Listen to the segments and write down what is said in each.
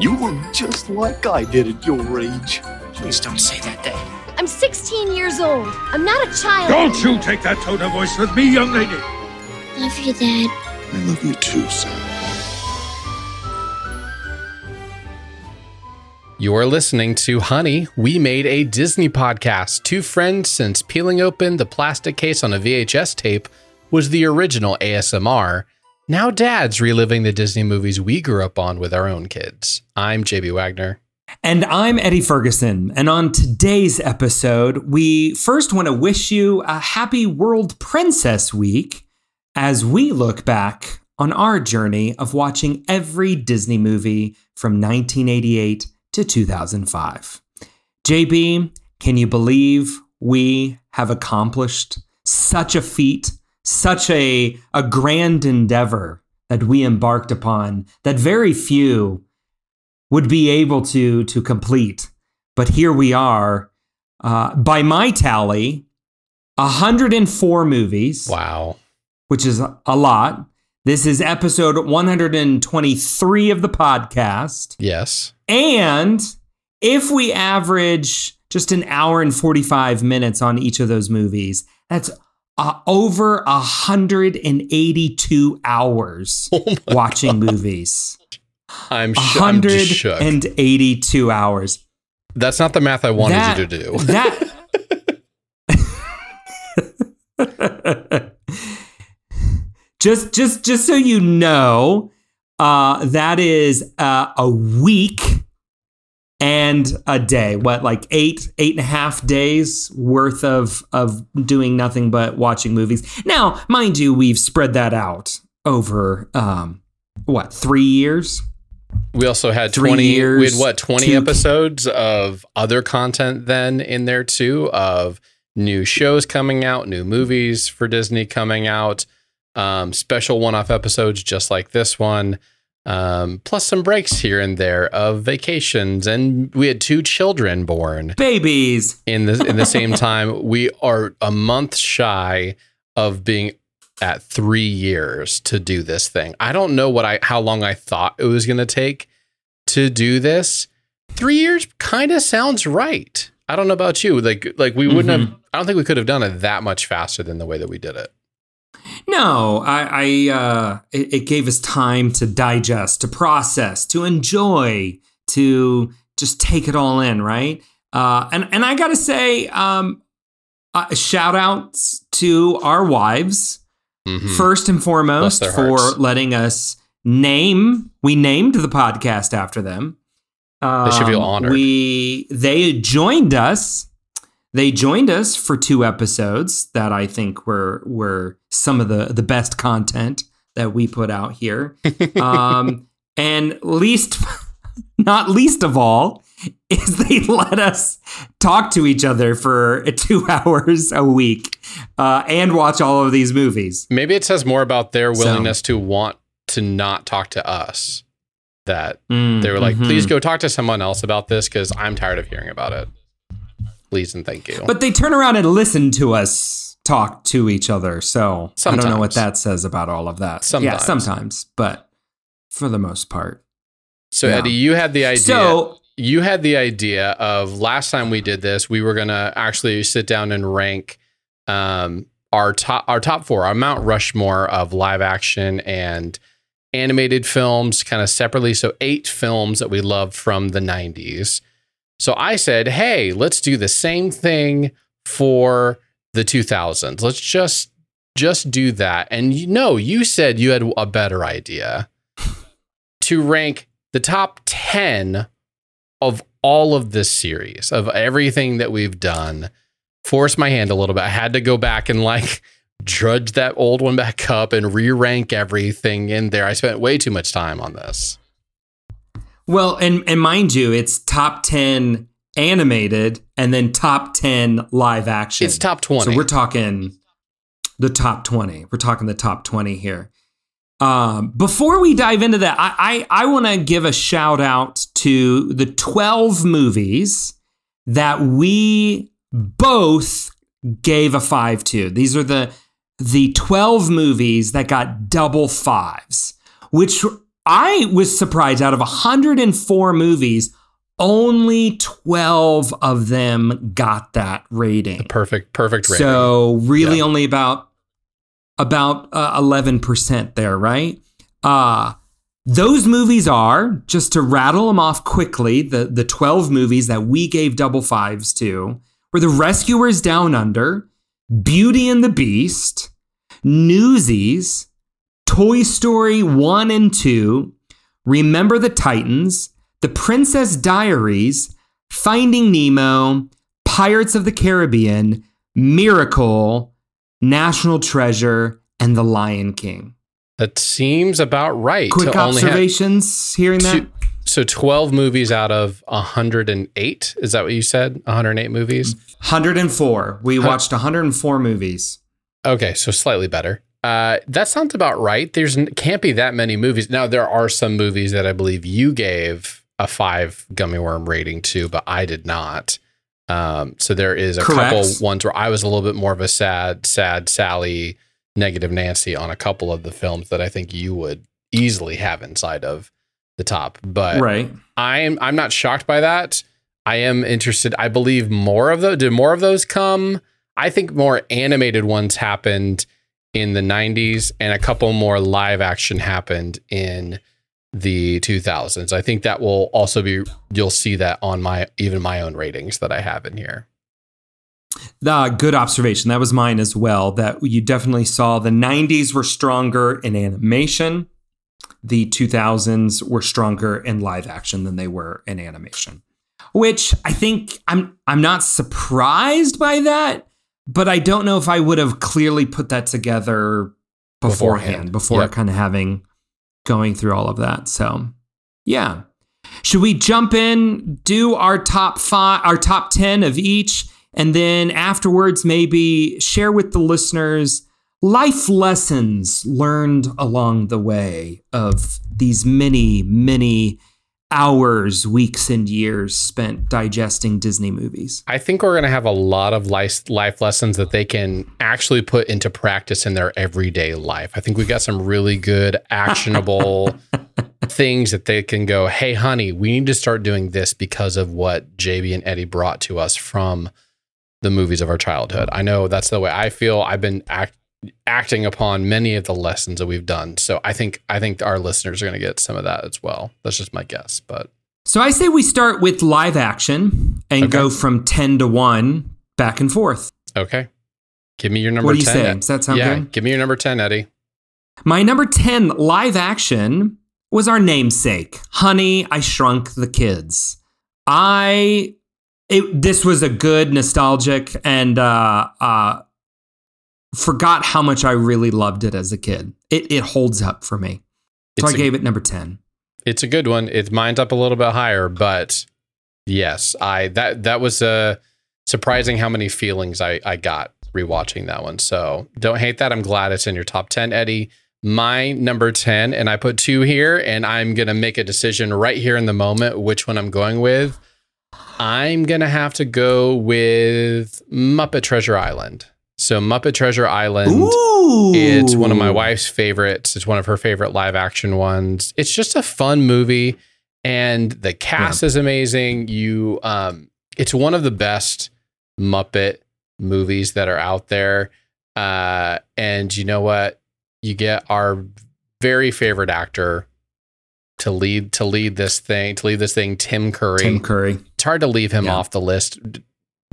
You look just like I did at your age. Please don't say that, Dad. I'm 16 years old. I'm not a child. Don't you take that tone of voice with me, young lady. Love you, Dad. I love you too, son. You're listening to Honey, We Made a Disney Podcast. Two friends, since peeling open the plastic case on a VHS tape, was the original ASMR. Now Dad's reliving the Disney movies we grew up on with our own kids. I'm JB Wagner. And I'm Eddie Ferguson. And on today's episode, we first want to wish you a happy World Princess Week as we look back on our journey of watching every Disney movie from 1988 to 2005. JB, can you believe we have accomplished such a feat, such a grand endeavor that we embarked upon that very few would be able to complete? But here we are, by my tally, 104 movies. Wow. Which is a lot. This is episode 123 of the podcast. Yes. And if we average just an hour and 45 minutes on each of those movies, that's over 182 hours watching movies. I'm just shook. 182 hours. That's not the math I wanted you to do. Just so you know, that is a week and a day. What, like eight and a half days worth of doing nothing but watching movies. Now, mind you, we've spread that out over 3 years? We also had 20 episodes of other content then in there too, of new shows coming out, new movies for Disney coming out, special one-off episodes just like this one. Plus some breaks here and there of vacations, and we had two children born, babies, in the same time. We are a month shy of being at 3 years to do this thing. I don't know how long I thought it was going to take to do this. 3 years kind of sounds right. I don't know about you. Like we wouldn't have. I don't think we could have done it that much faster than the way that we did it. No, it gave us time to digest, to process, to enjoy, to just take it all in, right? And I gotta say, shout outs to our wives, first and foremost, for letting us name. We named the podcast after them. They should feel honored. They joined us for two episodes that I think were some of the best content that we put out here. And not least of all, is they let us talk to each other for 2 hours a week and watch all of these movies. Maybe it says more about their willingness to want to not talk to us, that they were like, please go talk to someone else about this because I'm tired of hearing about it. Please and thank you. But they turn around and listen to us talk to each other. So sometimes. I don't know what that says about all of that. Sometimes. Yeah, sometimes, but for the most part. So yeah. Eddie, you had the idea. You had the idea of last time we did this, we were going to actually sit down and rank our top four, our Mount Rushmore of live action and animated films kind of separately. So 8 films that we loved from the 90s. So I said, hey, let's do the same thing for the 2000s. Let's just do that. And you said you had a better idea to rank the top 10 of all of this series, of everything that we've done. Forced my hand a little bit. I had to go back and drudge that old one back up and re-rank everything in there. I spent way too much time on this. Well, and mind you, it's top 10 animated and then top 10 live action. It's top 20. So we're talking the top 20. We're talking the top 20 here. Before we dive into that, I want to give a shout out to the 12 movies that we both gave a 5 to. These are the 12 movies that got double 5s, which I was surprised out of 104 movies, only 12 of them got that rating. The perfect rating. So really only about 11% there, right? Those movies are, just to rattle them off quickly, the 12 movies that we gave double fives to were The Rescuers Down Under, Beauty and the Beast, Newsies, Toy Story 1 and 2, Remember the Titans, The Princess Diaries, Finding Nemo, Pirates of the Caribbean, Miracle, National Treasure, and The Lion King. That seems about right. Quick observations hearing that. So 12 movies out of 108. Is that what you said? 108 movies? 104. We watched 104 movies. Okay, so slightly better. That sounds about right. There can't be that many movies. Now, there are some movies that I believe you gave a 5 gummy worm rating to, but I did not. So there is a couple ones where I was a little bit more of a sad Sally, Negative Nancy on a couple of the films that I think you would easily have inside of the top, but right. I'm not shocked by that. I am interested. I believe more of those. Did more of those come? I think more animated ones happened in the 90s and a couple more live action happened in the 2000s. I think that will also be, you'll see that on my own ratings that I have in here. Good observation. That was mine as well, that you definitely saw the 90s were stronger in animation. The 2000s were stronger in live action than they were in animation, which I think I'm not surprised by that, but I don't know if I would have clearly put that together beforehand. Before kind of going through all of that. So, yeah. Should we jump in, do our top 10 of each? And then afterwards, maybe share with the listeners life lessons learned along the way of these many, many hours, weeks, and years spent digesting Disney movies. I think we're going to have a lot of life lessons that they can actually put into practice in their everyday life. I think we got some really good, actionable things that they can go, hey, honey, we need to start doing this because of what JB and Eddie brought to us from the movies of our childhood. I know that's the way I feel. I've been acting upon many of the lessons that we've done. So I think our listeners are going to get some of that as well. That's just my guess. But so I say we start with live action and go from 10 to 1 back and forth. Okay. Give me your number 10. What do you say? Does that sound good? Give me your number 10, Eddie. My number 10 live action was our namesake, Honey, I Shrunk the Kids. This was a good, nostalgic, and forgot how much I really loved it as a kid. It holds up for me. So I gave it number 10. It's a good one. It's mine's up a little bit higher, but yes, that was surprising how many feelings I got rewatching that one. So don't hate that. I'm glad it's in your top 10, Eddie. My number 10, and I put 2 here, and I'm going to make a decision right here in the moment which one I'm going with. I'm going to have to go with Muppet Treasure Island. So Muppet Treasure Island, ooh, it's one of my wife's favorites. It's one of her favorite live action ones. It's just a fun movie, and the cast is amazing. It's one of the best Muppet movies that are out there. And you know what? You get our very favorite actor to lead this thing, Tim Curry. It's hard to leave him off the list.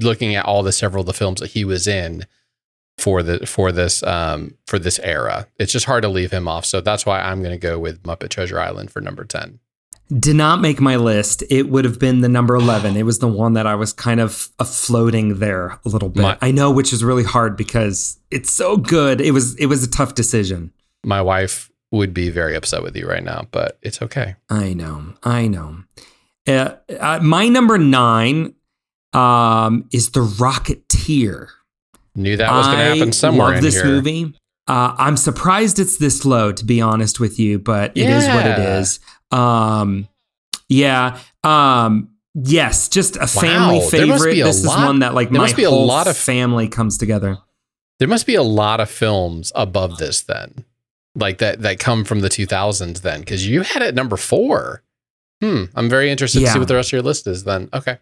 Looking at all the several of the films that he was in for this era, it's just hard to leave him off. So that's why I'm going to go with Muppet Treasure Island for number 10. Did not make my list. It would have been the number 11. It was the one that I was kind of floating there a little bit. I know, which is really hard because it's so good. It was a tough decision. My wife would be very upset with you right now, but it's okay. I know. My number 9 is The Rocketeer. Knew that was going to happen somewhere in here. I love this movie. I'm surprised it's this low, to be honest with you, but it is what it is. Yes, just a family favorite. This is one that like my whole family comes together. There must be a lot of films above this then. like that come from the 2000s then, because you had it number 4. I'm very interested to see what the rest of your list is then. Okay.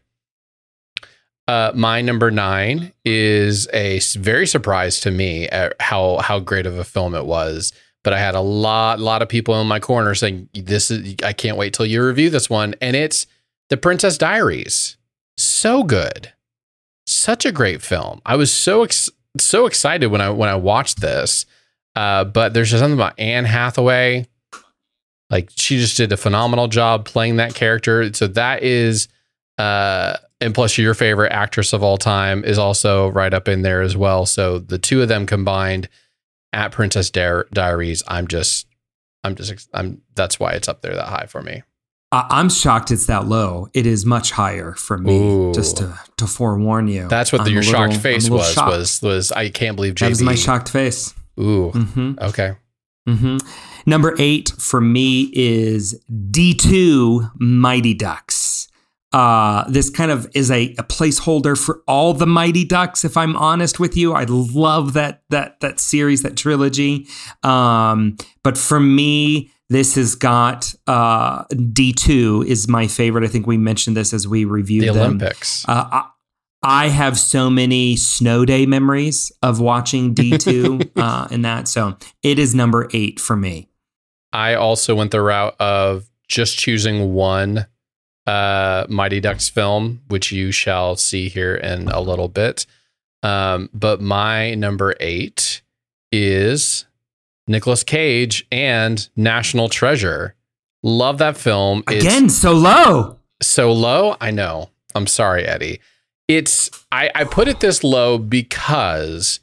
My number 9 is a very surprise to me at how great of a film it was. But I had a lot of people in my corner saying, I can't wait till you review this one. And it's The Princess Diaries. So good. Such a great film. I was so excited when I watched this. But there's just something about Anne Hathaway. Like, she just did a phenomenal job playing that character. So that is, and plus your favorite actress of all time is also right up in there as well. So the two of them combined at Princess Diaries, that's why it's up there that high for me. I'm shocked it's that low. It is much higher for me. Ooh. Just to forewarn you. That's what your shocked face was. Shocked. Was I can't believe JB. That was my shocked face. Ooh. Mm-hmm. Okay. Mm-hmm. Number 8 for me is D2 Mighty Ducks. This kind of is a placeholder for all the Mighty Ducks. If I'm honest with you, I love that series, that trilogy. But for me, this has got D2 is my favorite. I think we mentioned this as we reviewed the Olympics. I have so many snow day memories of watching D2 and that. So it is number 8 for me. I also went the route of just choosing one Mighty Ducks film, which you shall see here in a little bit. But my number 8 is Nicolas Cage and National Treasure. Love that film. Again, it's so low. So low? I know. I'm sorry, Eddie. I put it this low because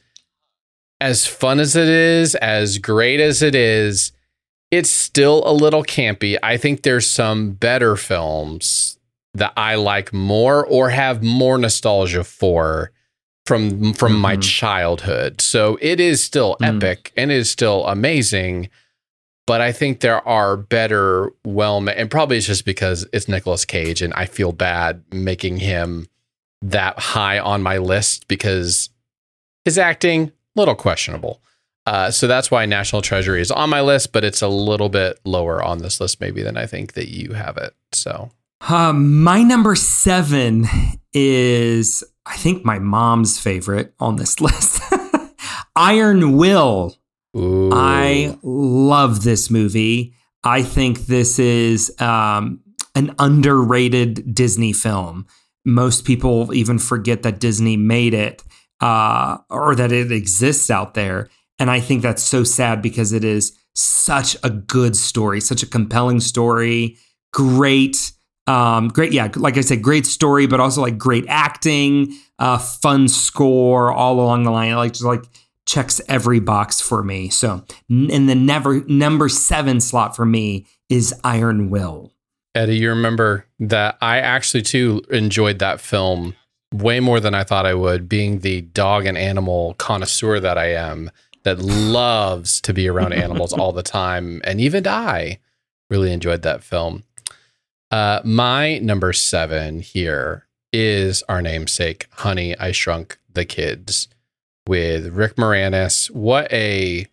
as fun as it is, as great as it is, it's still a little campy. I think there's some better films that I like more or have more nostalgia for from my childhood. So it is still epic and it is still amazing, but I think there are better, and probably it's just because it's Nicolas Cage and I feel bad making him that high on my list because his acting, little questionable. So that's why National Treasure is on my list, but it's a little bit lower on this list maybe than I think that you have it. So my number 7 is, I think, my mom's favorite on this list, Iron Will. Ooh. I love this movie. I think this is an underrated Disney film. Most people even forget that Disney made it or that it exists out there. And I think that's so sad because it is such a good story, such a compelling story. Great. Yeah. Like I said, great story, but also like great acting, fun score all along the line. It just checks every box for me. So in the number 7 slot for me is Iron Will. Eddie, you remember that I actually too enjoyed that film way more than I thought I would, being the dog and animal connoisseur that I am. That loves to be around animals all the time. And even I really enjoyed that film. My number 7 here is our namesake, Honey, I Shrunk the Kids with Rick Moranis. What a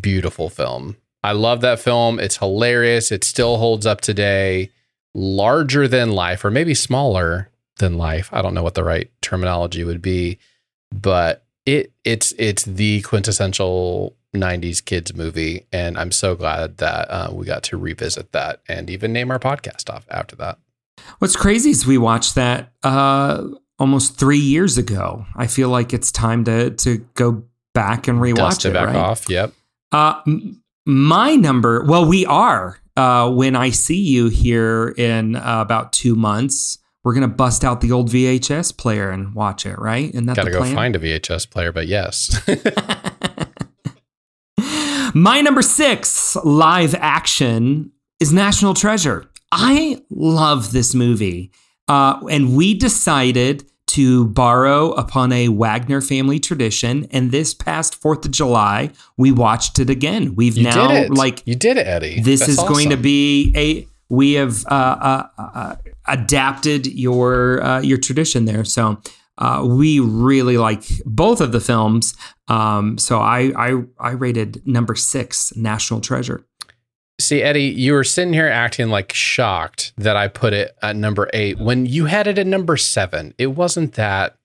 beautiful film. I love that film. It's hilarious. It still holds up today. Larger than life, or maybe smaller than life. I don't know what the right terminology would be, but it's the quintessential 90s kids movie, and I'm so glad that we got to revisit that and even name our podcast off after that. What's crazy is we watched that almost 3 years ago. I feel like it's time to go back and rewatch off. Yep. My number. Well, we are when I see you here in about 2 months. We're going to bust out the old VHS player and watch it, right? And that's got to go find a VHS player, but yes. My number 6 live action is National Treasure. I love this movie. And we decided to borrow upon a Wagner family tradition. And this past 4th of July, we watched it again. You did it, Eddie. This that's is awesome. Going to be a... We have adapted your tradition there. So We really like both of the films. So I rated number 6, National Treasure. See, Eddie, you were sitting here acting like shocked that I put it at number 8 when you had it at number 7. It wasn't that,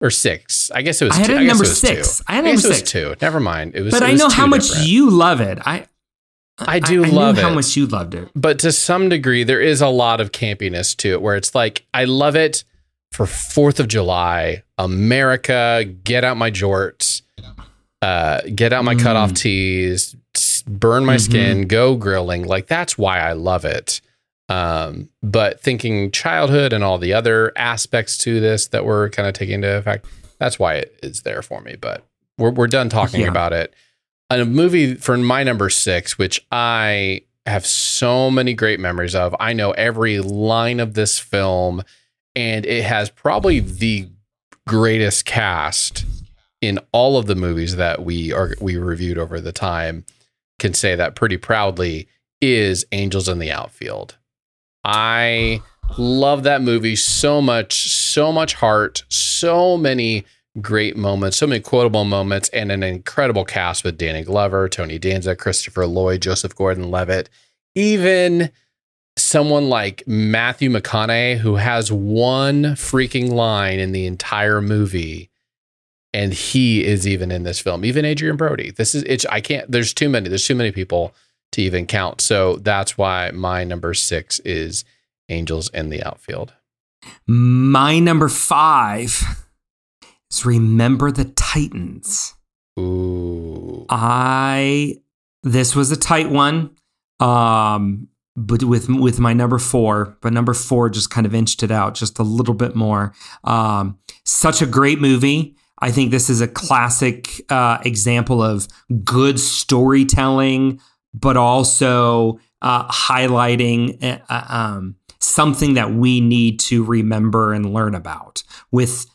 or 6. I guess it was 2. I had it at number 6. I had it at number 2. Never mind. It was. But I know how much you love it. I do love it. How much you loved it. But to some degree, there is a lot of campiness to it where it's like, I love it for 4th of July, America, get out my jorts, get out my cutoff tees, burn my skin, go grilling. Like, that's why I love it. But thinking childhood and all the other aspects to this that we're kind of taking into effect, that's why it is there for me. But we're done talking about it. A movie for my number 6, which I have so many great memories of. I know every line of this film, and it has probably the greatest cast in all of the movies that we reviewed over the time. Can say that pretty proudly, is Angels in the Outfield. I love that movie so much heart, so many great moments, so many quotable moments, and an incredible cast with Danny Glover, Tony Danza, Christopher Lloyd, Joseph Gordon-Levitt, even someone like Matthew McConaughey, who has one freaking line in the entire movie. And he is even in this film, even Adrian Brody. There's too many people to even count. So that's why my number 6 is Angels in the Outfield. My number 5 is Remember the Titans. Ooh. This was a tight one. But with my number 4, but number 4 just kind of inched it out just a little bit more. Such a great movie. I think this is a classic example of good storytelling, but also highlighting something that we need to remember and learn about without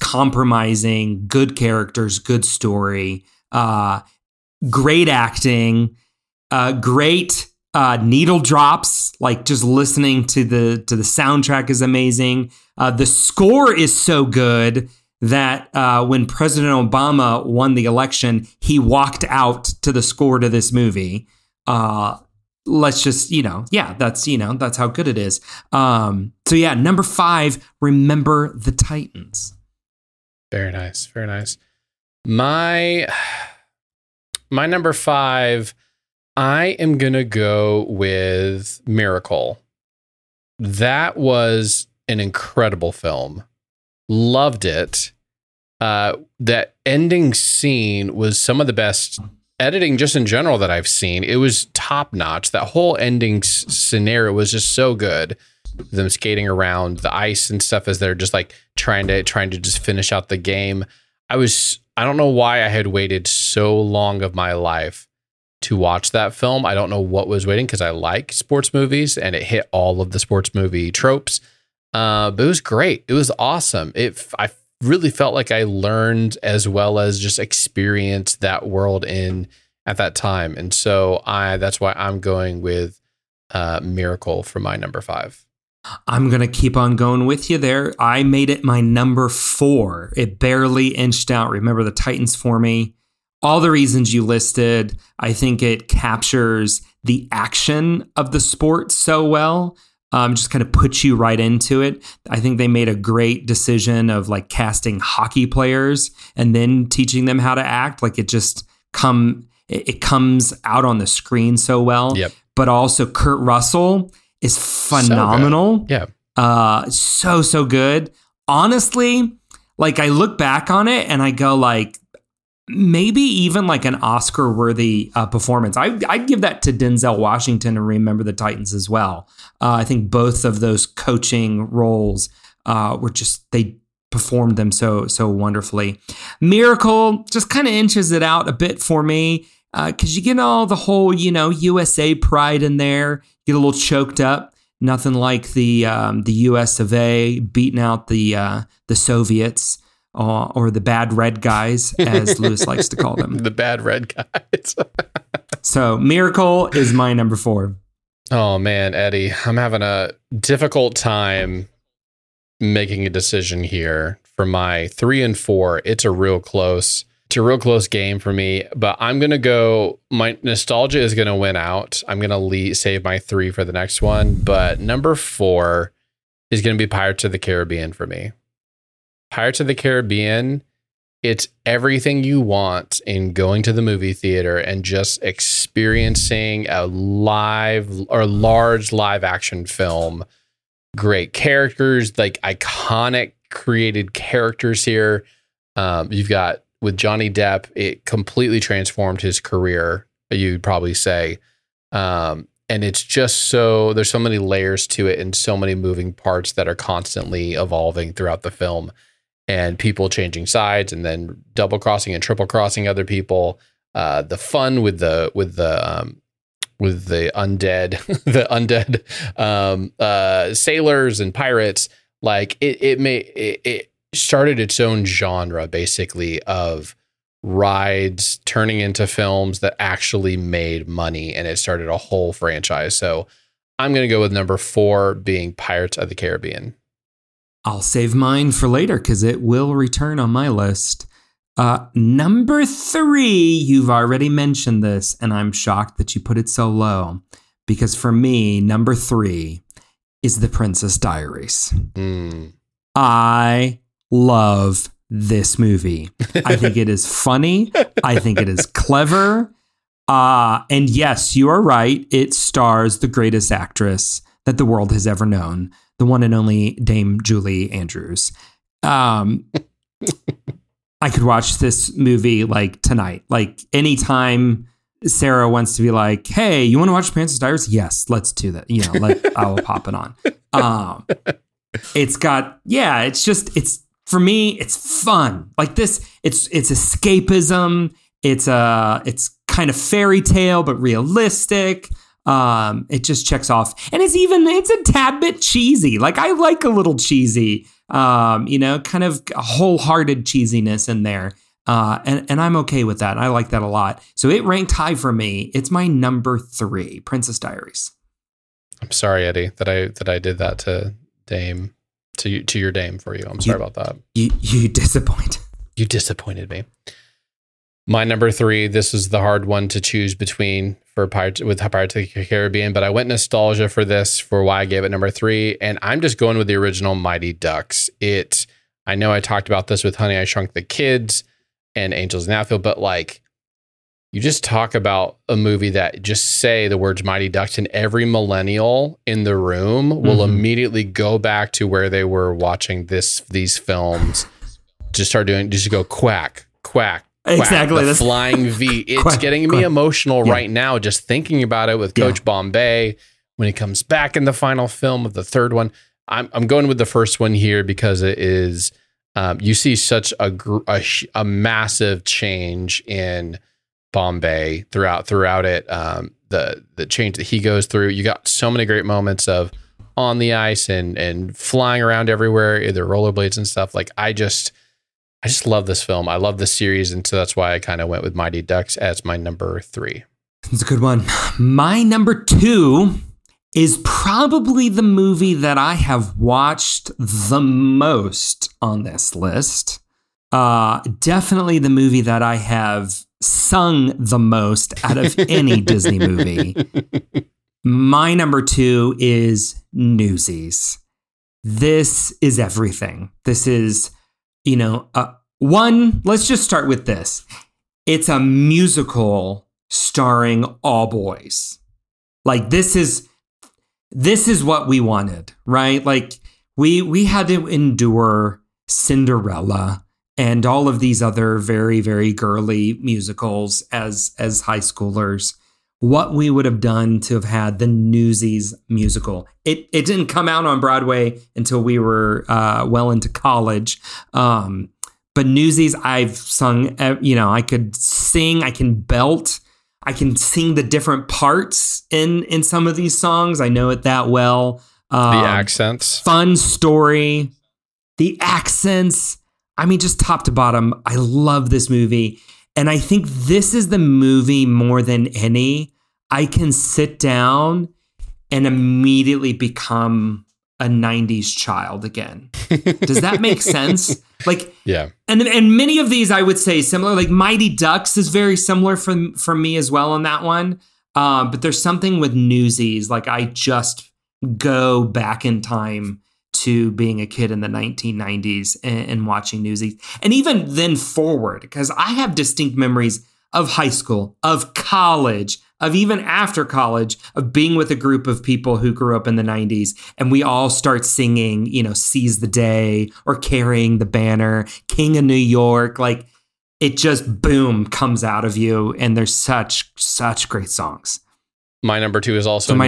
compromising good characters, good story, great acting, great needle drops, like just listening to the soundtrack is amazing. The score is so good that when President Obama won the election, he walked out to the score to this movie. That's how good it is. So number 5, Remember the Titans. Very nice. Very nice. My number 5, I am going to go with Miracle. That was an incredible film. Loved it. That ending scene was some of the best editing just in general that I've seen. It was top notch. That whole ending scenario was just so good. Them skating around the ice and stuff as they're just like trying to just finish out the game. I don't know why I had waited so long of my life to watch that film. I don't know what was waiting, because I like sports movies and it hit all of the sports movie tropes. But it was great. It was awesome. I really felt like I learned as well as just experienced that world in at that time. And so that's why I'm going with Miracle for my number 5. I'm going to keep on going with you there. I made it my number 4. It barely inched out Remember the Titans for me. All the reasons you listed, I think it captures the action of the sport so well. Just kind of puts you right into it. I think they made a great decision of like casting hockey players and then teaching them how to act. Like it comes out on the screen so well. Yep. But also Kurt Russell is phenomenal. So yeah. So good. Honestly, like I look back on it and I go like, maybe even like an Oscar-worthy performance. I'd give that to Denzel Washington and Remember the Titans as well. I think both of those coaching roles they performed them so wonderfully. Miracle just kind of inches it out a bit for me because you get all the whole USA pride in there. Get a little choked up. Nothing like the U.S. of A. beating out the Soviets. Or the bad red guys, as Lewis likes to call them. The bad red guys. So Miracle is my number 4. Oh, man, Eddie, I'm having a difficult time making a decision here for my 3 and 4. It's a real close game for me, but I'm going to go, my nostalgia is going to win out. I'm going to save my 3 for the next one, but number 4 is going to be Pirates of the Caribbean for me. Pirates of the Caribbean, it's everything you want in going to the movie theater and just experiencing a live or large live action film. Great characters, like iconic created characters here. You've got with Johnny Depp, it completely transformed his career, you'd probably say. And it's just so, there's so many layers to it and so many moving parts that are constantly evolving throughout the film, and people changing sides and then double crossing and triple crossing other people. The fun with the undead, sailors and pirates, like it started its own genre basically of rides turning into films that actually made money, and it started a whole franchise. So I'm going to go with number 4 being Pirates of the Caribbean. I'll save mine for later because it will return on my list. Number 3, you've already mentioned this, and I'm shocked that you put it so low, because for me, number 3 is The Princess Diaries. I love this movie. I think it is funny. I think it is clever. And yes, you are right. It stars the greatest actress that the world has ever known, the one and only Dame Julie Andrews. I could watch this movie like tonight, like anytime Sarah wants to be like, hey, you want to watch Princess Diaries? Yes, let's do that. You know, like I'll pop it on. It's got, yeah, it's just, it's, for me, it's fun. Like this, it's escapism. It's kind of fairy tale, but realistic. It just checks off, and it's a tad bit cheesy. Like I like a little cheesy, kind of a wholehearted cheesiness in there. And I'm okay with that. I like that a lot. So it ranked high for me. It's my number 3, Princess Diaries. I'm sorry, Eddie, that I did that to Dame, to your Dame for you. I'm sorry about that. You disappointed me. My number 3, this is the hard one to choose between for Pirates of the Caribbean, but I went nostalgia for this, for why I gave it number 3. And I'm just going with the original Mighty Ducks. I know I talked about this with Honey, I Shrunk the Kids and Angels in Outfield, but like, you just talk about a movie that just say the words Mighty Ducks and every millennial in the room will immediately go back to where they were watching these films. Just go quack, quack, quack. Exactly. The flying V. It's quack, getting me emotional right now just thinking about it with Coach Bombay when he comes back in the final film of the third one. I'm going with the first one here because it is, you see such a massive change in Bombay throughout it, the change that he goes through. You got so many great moments of on the ice and flying around everywhere, the rollerblades and stuff. Like I just love this film. I love this series, and so that's why I kind of went with Mighty Ducks as my number 3. That's a good one. My number 2 is probably the movie that I have watched the most on this list. Definitely the movie that I have sung the most out of any Disney movie. My number 2 is Newsies. This is everything. This is, one, let's just start with this. It's a musical starring all boys. Like this is what we wanted, right? Like we had to endure Cinderella and all of these other very, very girly musicals as high schoolers. What we would have done to have had the Newsies musical. It didn't come out on Broadway until we were well into college. But Newsies, I've sung, I could sing, I can belt, I can sing the different parts in some of these songs. I know it that well. The accents. Fun story. The accents. I mean, just top to bottom, I love this movie. And I think this is the movie more than any I can sit down and immediately become a 90s child again. Does that make sense? Like, yeah. And many of these I would say similar, like Mighty Ducks is very similar for me as well on that one. But there's something with Newsies. Like I just go back in time to being a kid in the 1990s and watching Newsies, and even then forward, because I have distinct memories of high school, of college, of even after college, of being with a group of people who grew up in the 90s, and we all start singing, you know, Seize the Day or Carrying the Banner, King of New York. Like it just boom comes out of you, and there's such great songs. My number two is also Newsies.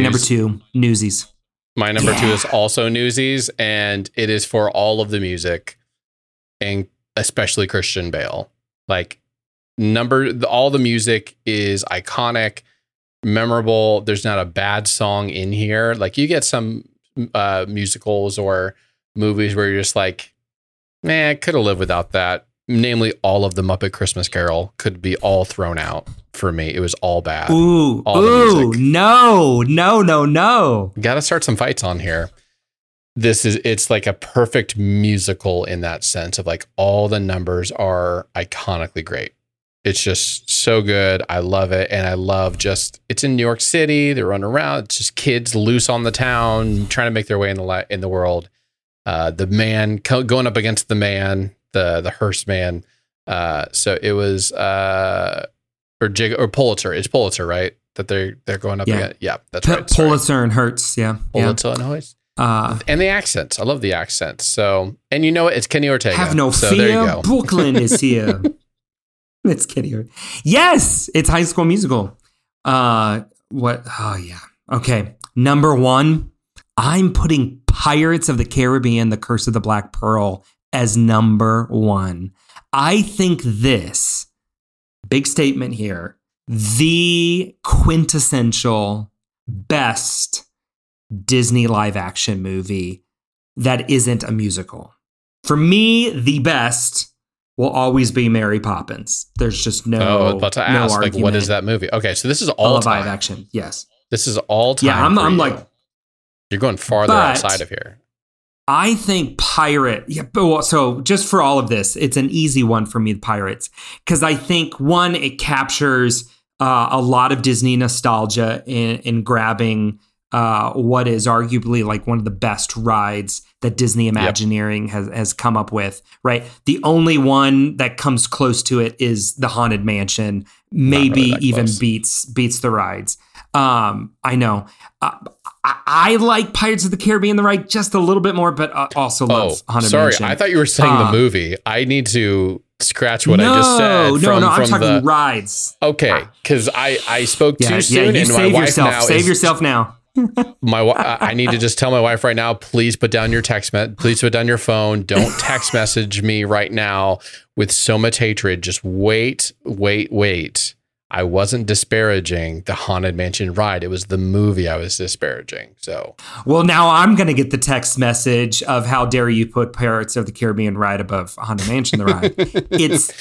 My number two is also Newsies, and it is for all of the music, and especially Christian Bale. Like all the music is iconic, memorable. There's not a bad song in here. Like you get some musicals or movies where you're just like, man, I could have lived without that. Namely, all of the Muppet Christmas Carol could be all thrown out for me. It was all bad. No. Got to start some fights on here. It's like a perfect musical in that sense of like all the numbers are iconically great. It's just so good. I love it. And I love it's in New York City. They're running around. It's just kids loose on the town, trying to make their way in the world. The man going up against the man. The Hearst man. So it was or Pulitzer. It's Pulitzer, right? That they're going up against. Yeah, that's right. Pulitzer and Hearst. Yeah. Pulitzer and Hearst. And the accents. I love the accents. So, and you know what? It's Kenny Ortega. Have no fear. There you go. Brooklyn is here. It's Kenny Ortega. Yes, it's High School Musical. What? Oh yeah. Okay. Number one, I'm putting Pirates of the Caribbean: The Curse of the Black Pearl as number one. I think this, big statement here, the quintessential best Disney live action movie that isn't a musical. For me, the best will always be Mary Poppins. There's just no argument. I was about to ask, like, what is that movie? Okay, so this is all time. Live action, yes. This is all time. Yeah, I'm like... You're going farther outside of here. I think Pirate, so just for all of this, it's an easy one for me, Pirates, because I think, one, it captures a lot of Disney nostalgia in grabbing what is arguably like one of the best rides that Disney Imagineering has come up with, right? The only one that comes close to it is the Haunted Mansion, maybe really even beats the rides. I know. I like Pirates of the Caribbean, the ride, just a little bit more, but also love Haunted Mansion. Sorry, I thought you were saying the movie. I need to scratch what I just said. I'm talking rides. Okay, because I spoke too soon. You and save my yourself. Wife now save is, yourself now. I need to just tell my wife right now, please put down your text. Please put down your phone. Don't text message me right now with so much hatred. Just wait. I wasn't disparaging the Haunted Mansion ride. It was the movie I was disparaging. So, well, now I'm going to get the text message of how dare you put Pirates of the Caribbean ride above Haunted Mansion the ride. It's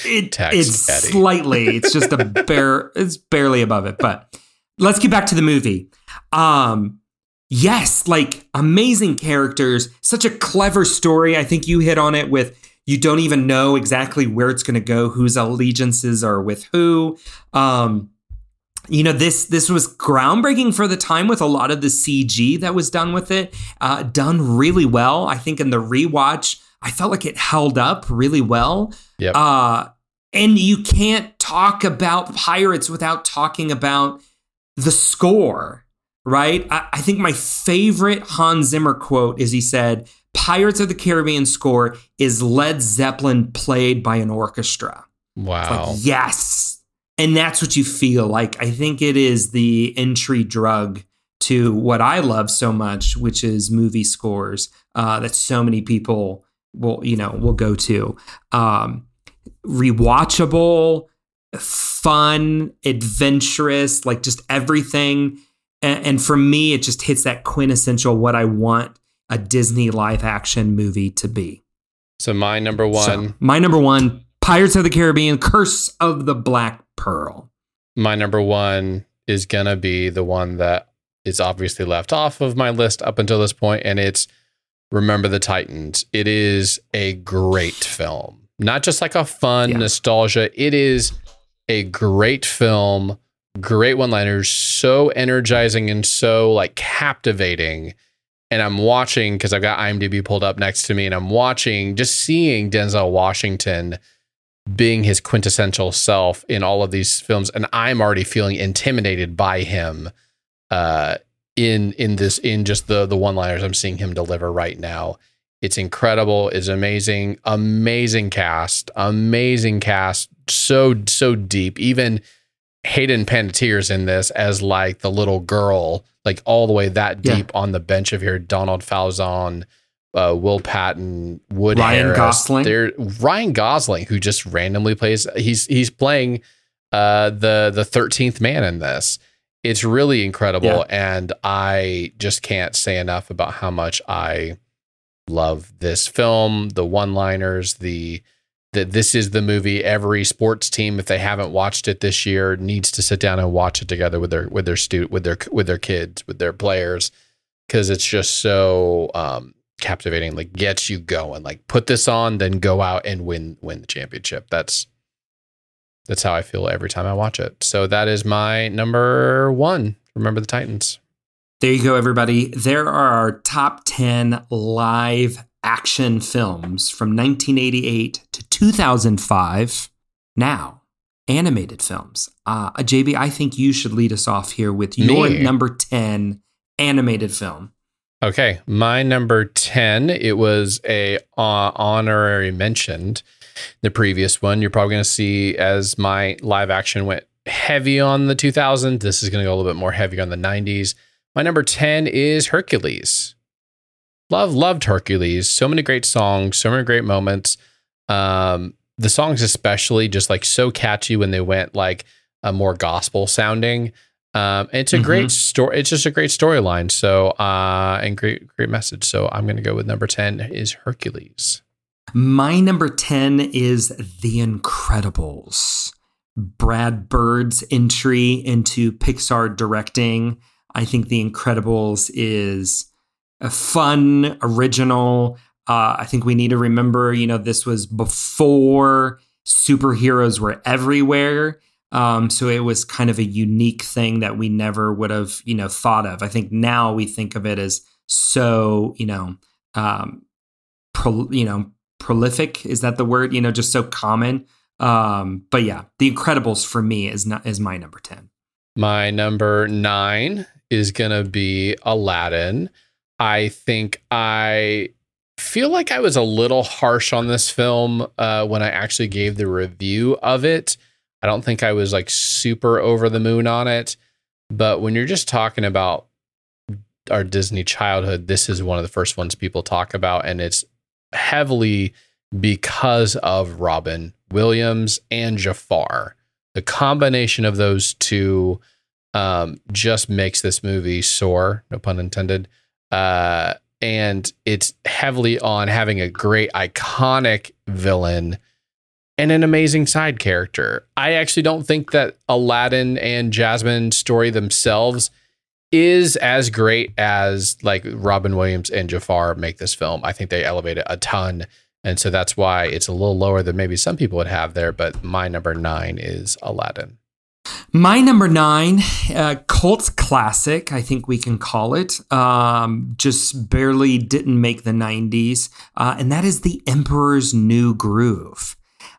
slightly. It's just It's barely above it. But let's get back to the movie. Yes, like amazing characters, such a clever story. I think you hit on it with. You don't even know exactly where it's going to go, whose allegiances are with who. This was groundbreaking for the time with a lot of the CG that was done with it, done really well. I think in the rewatch, I felt like it held up really well. Yep. And you can't talk about Pirates without talking about the score, right? I think my favorite Hans Zimmer quote is he said, Pirates of the Caribbean score is Led Zeppelin played by an orchestra. Wow. Like, yes. And that's what you feel like. I think it is the entry drug to what I love so much, which is movie scores that so many people will go to. Rewatchable, fun, adventurous, like just everything. And for me, it just hits that quintessential what I want a Disney live action movie to be. So my number one, Pirates of the Caribbean, Curse of the Black Pearl. My number one is going to be the one that is obviously left off of my list up until this point, and it's Remember the Titans. It is a great film. Not just like a fun nostalgia. It is a great film. Great one-liners. So energizing and so like captivating. And I'm watching, because I've got IMDb pulled up next to me, and I'm watching, just seeing Denzel Washington being his quintessential self in all of these films. And I'm already feeling intimidated by him in just the one-liners I'm seeing him deliver right now. It's incredible. It's amazing. Amazing cast. So deep. Even Hayden Panettiere's in this as like the little girl, like all the way that deep on the bench of here. Donald Faison, Will Patton, Wood Harris, Ryan Gosling, who just randomly plays. He's playing the 13th man in this. It's really incredible, and I just can't say enough about how much I love this film. The one-liners, that this is the movie every sports team, if they haven't watched it this year, needs to sit down and watch it together with their kids, with their players, because it's just so captivating. Like, gets you going. Like, put this on, then go out and win the championship. That's how I feel every time I watch it. So that is my number one. Remember the Titans. There you go, everybody. There are our top 10 live action films from 1988 to 2005. Now, animated films. JB, I think you should lead us off here with your number 10 animated film. Okay, my number 10, it was a honorary mentioned. The previous one, you're probably going to see, as my live action went heavy on the 2000s, this is going to go a little bit more heavy on the 90s. My number 10 is Hercules. Loved Hercules. So many great songs, so many great moments. The songs especially just like so catchy when they went like a more gospel sounding. It's a great story. It's just a great storyline. So, and great message. So I'm going to go with number 10 is Hercules. My number 10 is The Incredibles. Brad Bird's entry into Pixar directing. I think The Incredibles is a fun, original. I think we need to remember, this was before superheroes were everywhere. So it was kind of a unique thing that we never would have, thought of. I think now we think of it as so, prolific, is that the word? Just so common. But yeah, The Incredibles for me is my number 10. My number 9 is gonna be Aladdin. I think I feel like I was a little harsh on this film when I actually gave the review of it. I don't think I was like super over the moon on it, but when you're just talking about our Disney childhood, this is one of the first ones people talk about, and it's heavily because of Robin Williams and Jafar. The combination of those two just makes this movie soar, no pun intended. And it's heavily on having a great iconic villain and an amazing side character. I actually don't think that Aladdin and Jasmine's story themselves is as great as like Robin Williams and Jafar make this film. I think they elevate it a ton. And so that's why it's a little lower than maybe some people would have there. But my number 9 is Aladdin. My number 9, cult classic, I think we can call it, just barely didn't make the 90s. And that is The Emperor's New Groove.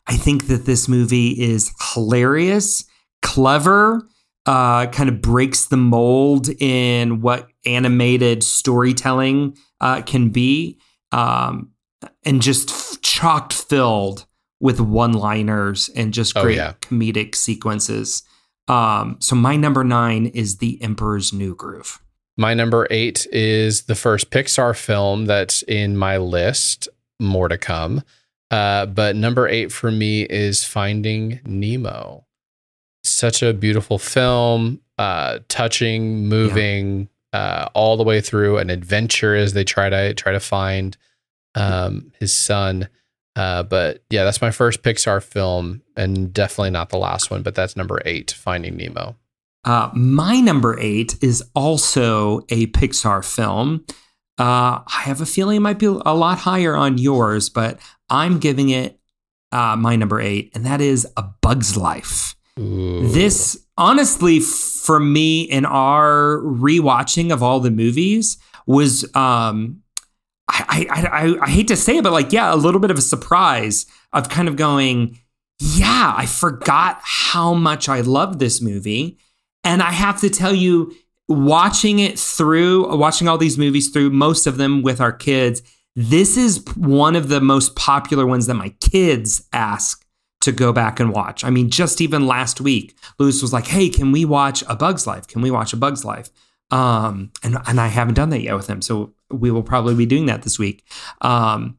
I think that this movie is hilarious, clever, kind of breaks the mold in what animated storytelling can be, and just chock filled with one-liners and just great comedic sequences. So my number 9 is The Emperor's New Groove. My number 8 is the first Pixar film that's in my list. More to come. But number 8 for me is Finding Nemo. Such a beautiful film, touching, moving, all the way through an adventure as they try to find his son. But yeah, that's my first Pixar film, and definitely not the last one. But that's number 8, Finding Nemo. My number 8 is also a Pixar film. I have a feeling it might be a lot higher on yours, but I'm giving it my number 8, and that is A Bug's Life. Ooh. This, honestly, for me, in our rewatching of all the movies, was I hate to say it, but like, yeah, a little bit of a surprise of kind of going, yeah, I forgot how much I loved this movie. And I have to tell you, watching all these movies through, most of them with our kids, this is one of the most popular ones that my kids ask to go back and watch. I mean, just even last week, Lewis was like, hey, can we watch A Bug's Life? Can we watch A Bug's Life? And I haven't done that yet with him, so we will probably be doing that this week. A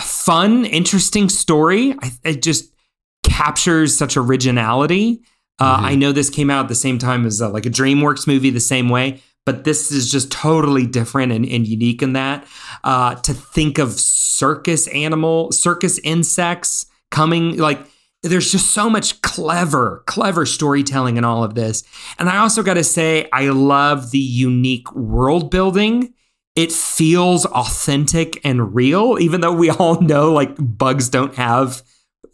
fun, interesting story. It just captures such originality. I know this came out at the same time as like a DreamWorks movie, the same way, but this is just totally different and unique in that. To think of circus insects coming, like, there's just so much clever storytelling in all of this. And I also got to say, I love the unique world building. It feels authentic and real, even though we all know like bugs don't have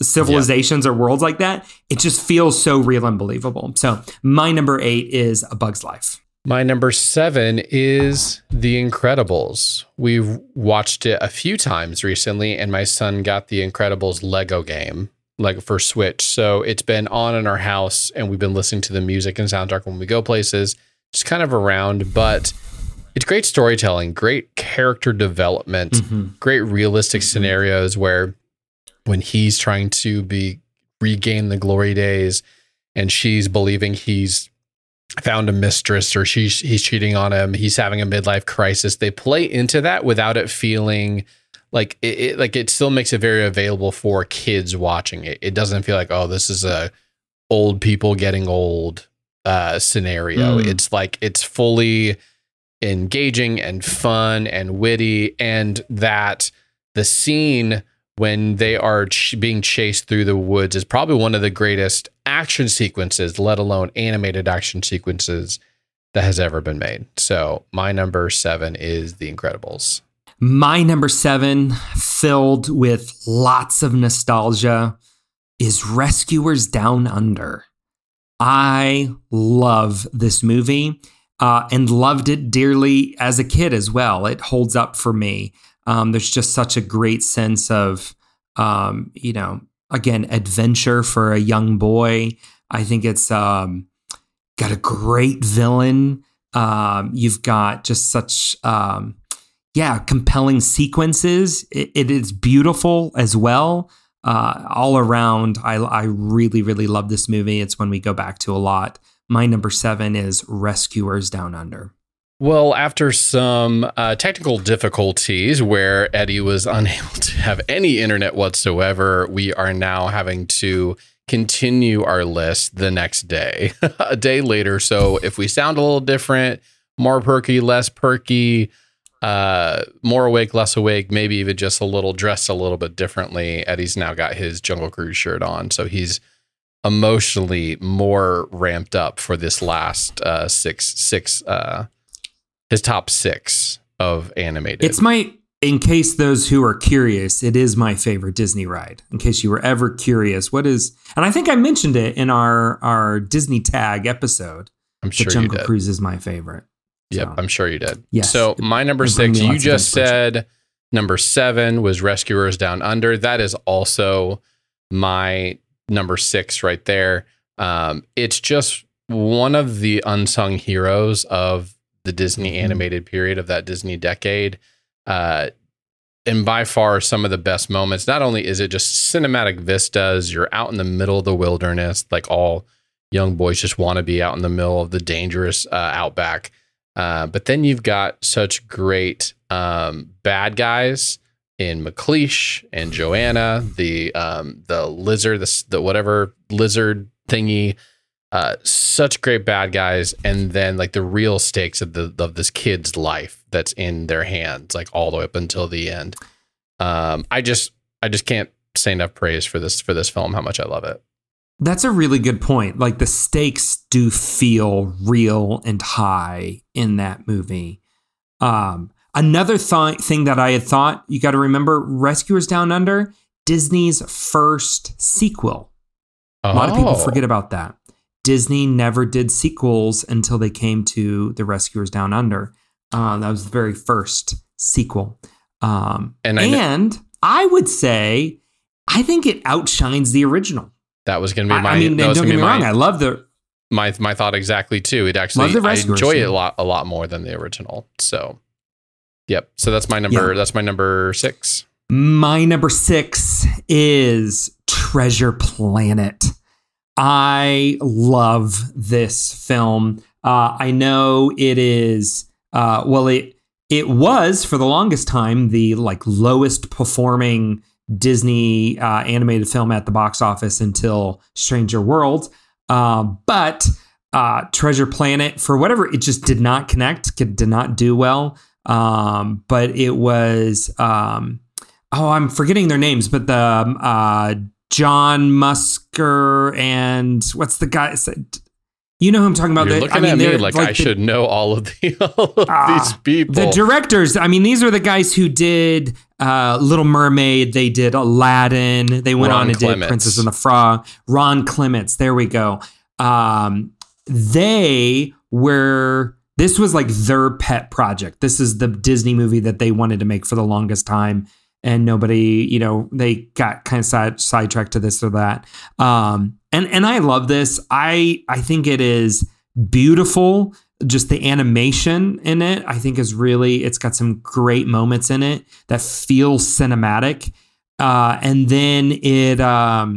civilizations or worlds like that. It just feels so real and believable. So my number 8 is A Bug's Life. My number 7 is The Incredibles. We've watched it a few times recently, and my son got The Incredibles Lego game, like for Switch. So it's been on in our house, and we've been listening to the music and soundtrack when we go places, just kind of around, but it's great storytelling, great character development, great realistic scenarios where when he's trying to regain the glory days and she's believing he's found a mistress or he's cheating on him, he's having a midlife crisis. They play into that without it feeling like it still makes it very available for kids watching it. It doesn't feel like, oh, this is a old people getting old scenario. It's like, it's fully engaging and fun and witty. And that the scene when they are being chased through the woods is probably one of the greatest action sequences, let alone animated action sequences, that has ever been made. So my number 7 is The Incredibles. My number 7, filled with lots of nostalgia, is Rescuers Down Under. I love this movie and loved it dearly as a kid as well. It holds up for me. There's just such a great sense of, again, adventure for a young boy. I think it's got a great villain. You've got just such... compelling sequences. It is beautiful as well. All around, I really, really love this movie. It's one we go back to a lot. My number 7 is Rescuers Down Under. Well, after some technical difficulties where Eddie was unable to have any internet whatsoever, we are now having to continue our list the next day, a day later. So if we sound a little different, more perky, less perky, more awake, less awake, maybe even just a little dressed a little bit differently. Eddie's now got his Jungle Cruise shirt on, so he's emotionally more ramped up for this last his top 6 of animated. It's my, in case those who are curious, it is my favorite Disney ride. In case you were ever curious, and I think I mentioned it in our Disney Tag episode. I'm sure Jungle Cruise is my favorite. Yep, so. I'm sure you did. Yes. So my number 6, you just said number 7 was Rescuers Down Under. That is also my number 6 right there. It's just one of the unsung heroes of the Disney animated period, of that Disney decade. And by far some of the best moments. Not only is it just cinematic vistas, you're out in the middle of the wilderness, like all young boys just want to be out in the middle of the dangerous outback. But then you've got such great bad guys in McLeish and Joanna, the lizard, the whatever lizard thingy. Such great bad guys, and then like the real stakes of this kid's life that's in their hands, like all the way up until the end. I just can't say enough praise for this film. How much I love it. That's a really good point. Like, the stakes do feel real and high in that movie. Another thing that I had thought, you got to remember, Rescuers Down Under, Disney's first sequel. A lot of people forget about that. Disney never did sequels until they came to The Rescuers Down Under. That was the very first sequel. I would say, I think it outshines the original. That was going to be my... I mean, don't get me wrong. I love the... My thought exactly, too. It actually... I enjoy it a lot more than the original. So, yep. So that's my number... Yeah. That's my number 6. My number 6 is Treasure Planet. I love this film. I know it is... It was, for the longest time, the lowest performing Disney animated film at the box office until Stranger World. But Treasure Planet, for whatever, it just did not connect, did not do well. But it was, I'm forgetting their names, but the John Musker and what's the guy? You know who I'm talking about. You're looking at me like I should know all of these people. The directors. I mean, these are the guys who did Little Mermaid. They did Aladdin. They went on and did Princess and the Frog. Ron Clements. There we go. This was their pet project. This is the Disney movie that they wanted to make for the longest time. And nobody, they got kind of sidetracked to this or that. And I love this. I think it is beautiful. Just the animation in it, I think it's got some great moments in it that feel cinematic. And then it, I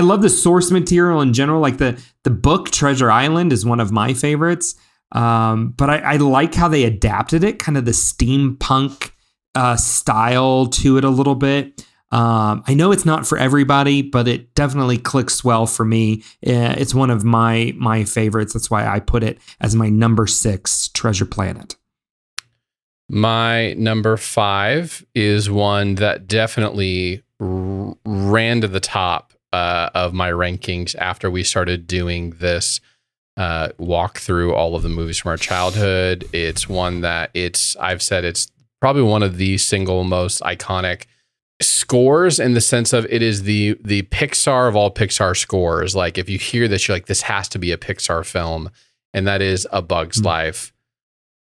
love the source material in general. Like the book Treasure Island is one of my favorites. But I like how they adapted it, kind of the steampunk style to it a little bit. I know it's not for everybody, but it definitely clicks well for me. It's one of my favorites. That's why I put it as my number 6, Treasure Planet. My number 5 is one that definitely ran to the top of my rankings after we started doing this walk through all of the movies from our childhood. It's one that I've said it's probably one of the single most iconic scores, in the sense of it is the Pixar of all Pixar scores. Like, if you hear this, you're like, this has to be a Pixar film. And that is A Bug's Life.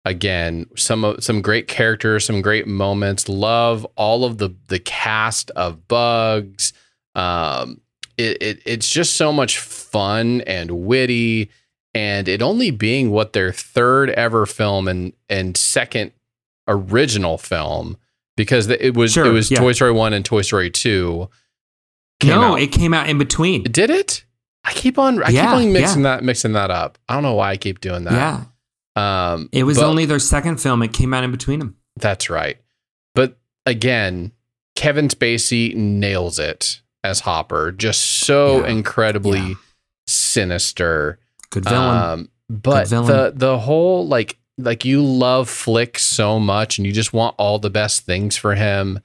Again, some great characters, some great moments. Love all of the cast of Bugs. It's just so much fun and witty, and it only being what their third ever film and second original film, because it was Toy Story 1 and Toy Story 2. It came out in between. Did it? I keep on mixing that up. I don't know why I keep doing that. Yeah. It was only their second film. It came out in between them. That's right. But again, Kevin Spacey nails it as Hopper. Just so incredibly sinister. Good villain. But good villain. The whole you love Flick so much and you just want all the best things for him.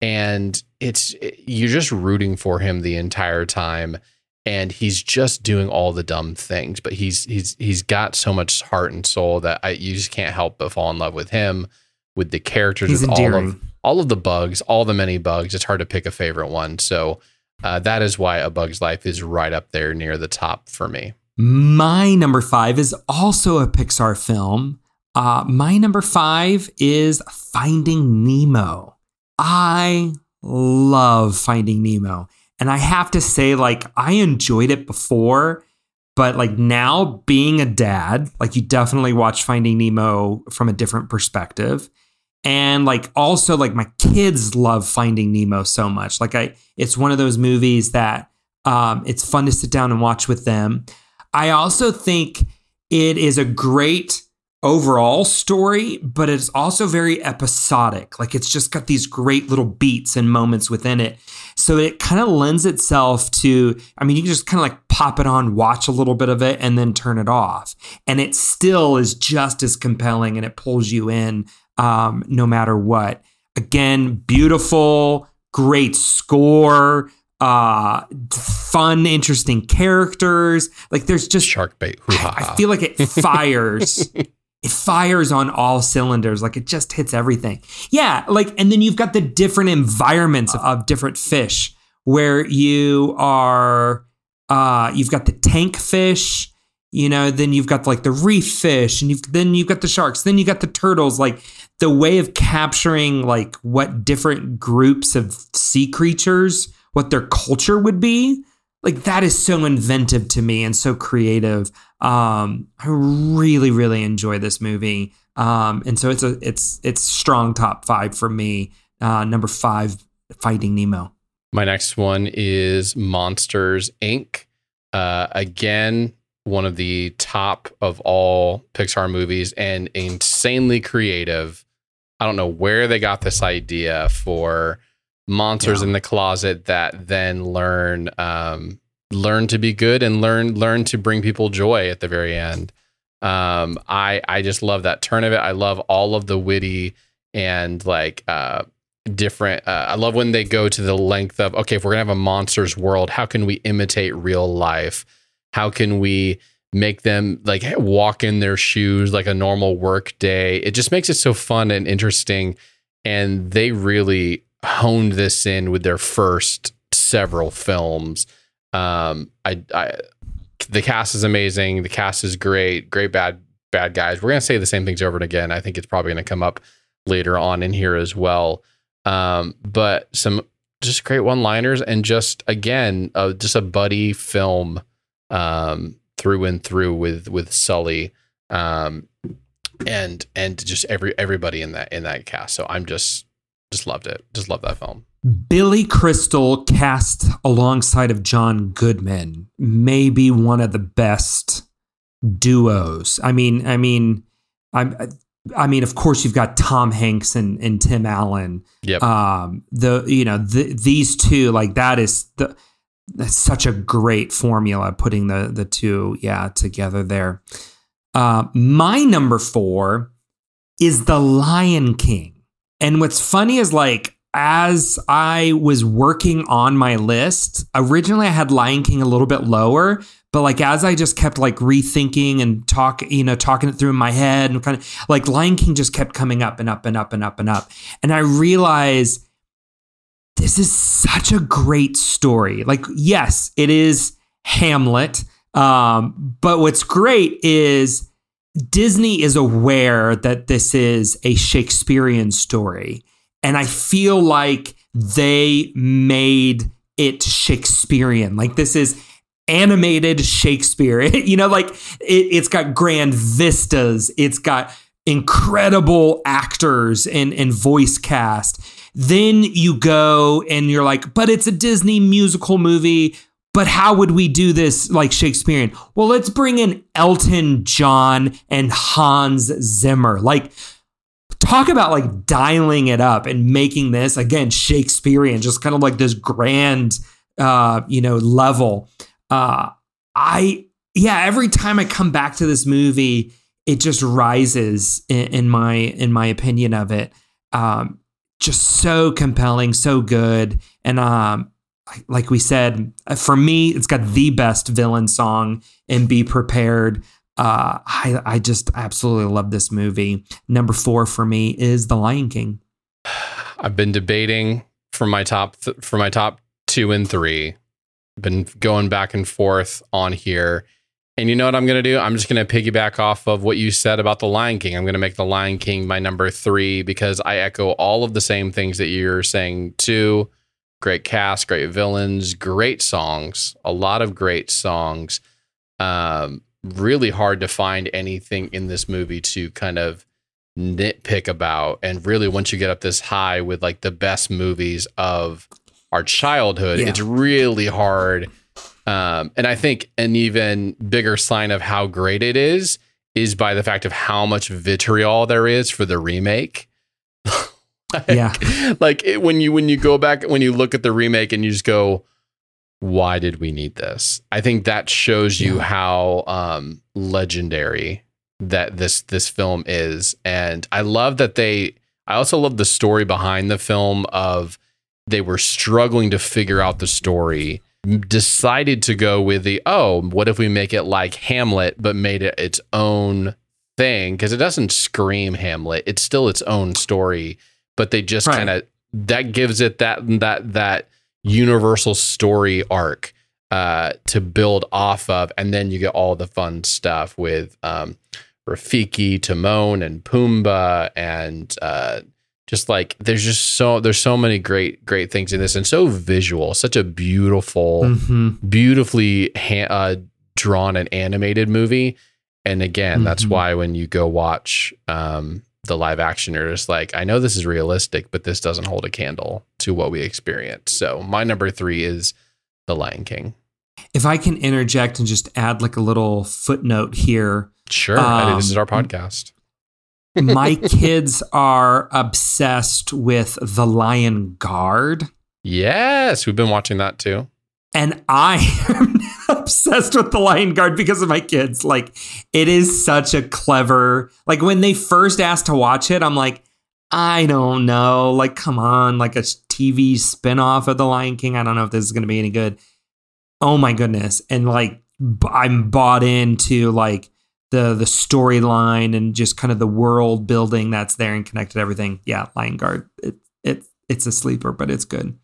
And you're just rooting for him the entire time. And he's just doing all the dumb things, but he's got so much heart and soul that you just can't help but fall in love with him, with the characters, with all of the bugs, all the many bugs. It's hard to pick a favorite one. So that is why A Bug's Life is right up there near the top for me. My number 5 is also a Pixar film. My number 5 is Finding Nemo. I love Finding Nemo. And I have to say, I enjoyed it before, but now being a dad, you definitely watch Finding Nemo from a different perspective. And also my kids love Finding Nemo so much. It's one of those movies that it's fun to sit down and watch with them. I also think it is a great overall story, but it's also very episodic. It's just got these great little beats and moments within it. So it kind of lends itself to, you can just kind of pop it on, watch a little bit of it, and then turn it off. And it still is just as compelling, and it pulls you in no matter what. Again, beautiful, great score. fun, interesting characters. Like there's just shark bait. I feel like it fires. It fires on all cylinders. Like it just hits everything. Yeah. Like, and then you've got the different environments of different fish where you are, you've got the tank fish, you know, then you've got like the reef fish, and then you've got the sharks, then you got the turtles. Like the way of capturing like what different groups of sea creatures, what their culture would be. Like that is so inventive to me and so creative. I really, really enjoy this movie. And so it's strong top five for me. Number five, Finding Nemo. My next one is Monsters, Inc. Again, one of the top of all Pixar movies and insanely creative. I don't know where they got this idea for monsters in the closet that then learn to be good and learn to bring people joy at the very end. I just love that turn of it. I love all of the witty and like different. I love when they go to the length of, okay, if we're gonna have a monsters world, how can we imitate real life? How can we make them like walk in their shoes like a normal work day? It just makes it so fun and interesting. And they really honed this in with their first several films. The cast is amazing. The cast is great. Great bad guys. We're going to say the same things over and again. I think it's probably going to come up later on in here as well. But some just great one-liners and just, again, just a buddy film through and through with Sully and just everybody in that cast. So I'm just loved it. Just love that film. Billy Crystal cast alongside of John Goodman may be one of the best duos. I mean, of course you've got Tom Hanks and Tim Allen. Yep. These two, like that's such a great formula, putting the two together there. My number four is The Lion King. And what's funny is like, as I was working on my list, originally I had Lion King a little bit lower, but like as I just kept like rethinking and talking it through in my head and kind of like Lion King just kept coming up and up and up and up and up. And I realized this is such a great story. Like, yes, it is Hamlet. But what's great is Disney is aware that this is a Shakespearean story. And I feel like they made it Shakespearean. Like this is animated Shakespeare. You know, like it's got grand vistas. It's got incredible actors and voice cast. Then you go and you're like, but it's a Disney musical movie. But how would we do this like Shakespearean? Well, let's bring in Elton John and Hans Zimmer. Like, talk about like dialing it up and making this, again, Shakespearean, just kind of like this grand, level. Every time I come back to this movie, it just rises in my opinion of it. Just so compelling, so good. And like we said, for me, it's got the best villain song in Be Prepared. I just absolutely love this movie. Number four for me is The Lion King. I've been debating for my top two and three. Been going back and forth on here. And you know what I'm going to do? I'm just going to piggyback off of what you said about The Lion King. I'm going to make The Lion King my number three because I echo all of the same things that you're saying too. Great cast, great villains, great songs, a lot of great songs. Really hard to find anything in this movie to kind of nitpick about. And really, once you get up this high with like the best movies of our childhood, it's really hard. And I think an even bigger sign of how great it is by the fact of how much vitriol there is for the remake. When you go back, when you look at the remake and you just go, why did we need this? I think that shows you how legendary that this film is. And I also love the story behind the film of they were struggling to figure out the story, decided to go with the, oh, what if we make it like Hamlet, but made it its own thing? Because it doesn't scream Hamlet. It's still its own story, but they just kind of, that gives it that universal story arc to build off of. And then you get all the fun stuff with Rafiki, Timon and Pumbaa, and just like there's so many great things in this, and so visual, such a beautiful, beautifully drawn and animated movie. And again, that's why when you go watch the live action, you're just like, I know this is realistic, but this doesn't hold a candle to what we experienced. So my number 3 is The Lion King. If I can interject and just add like a little footnote here. Sure. This is our podcast. My kids are obsessed with The Lion Guard. Yes. We've been watching that too. And I am obsessed with The Lion Guard because of my kids. Like, it is such a clever, like when they first asked to watch it, I'm like, I don't know. Like, come on, like a TV spinoff of The Lion King. I don't know if this is going to be any good. Oh my goodness. And like, I'm bought into like the storyline and just kind of the world building that's there and connected everything. Yeah, Lion Guard. It's a sleeper, but it's good.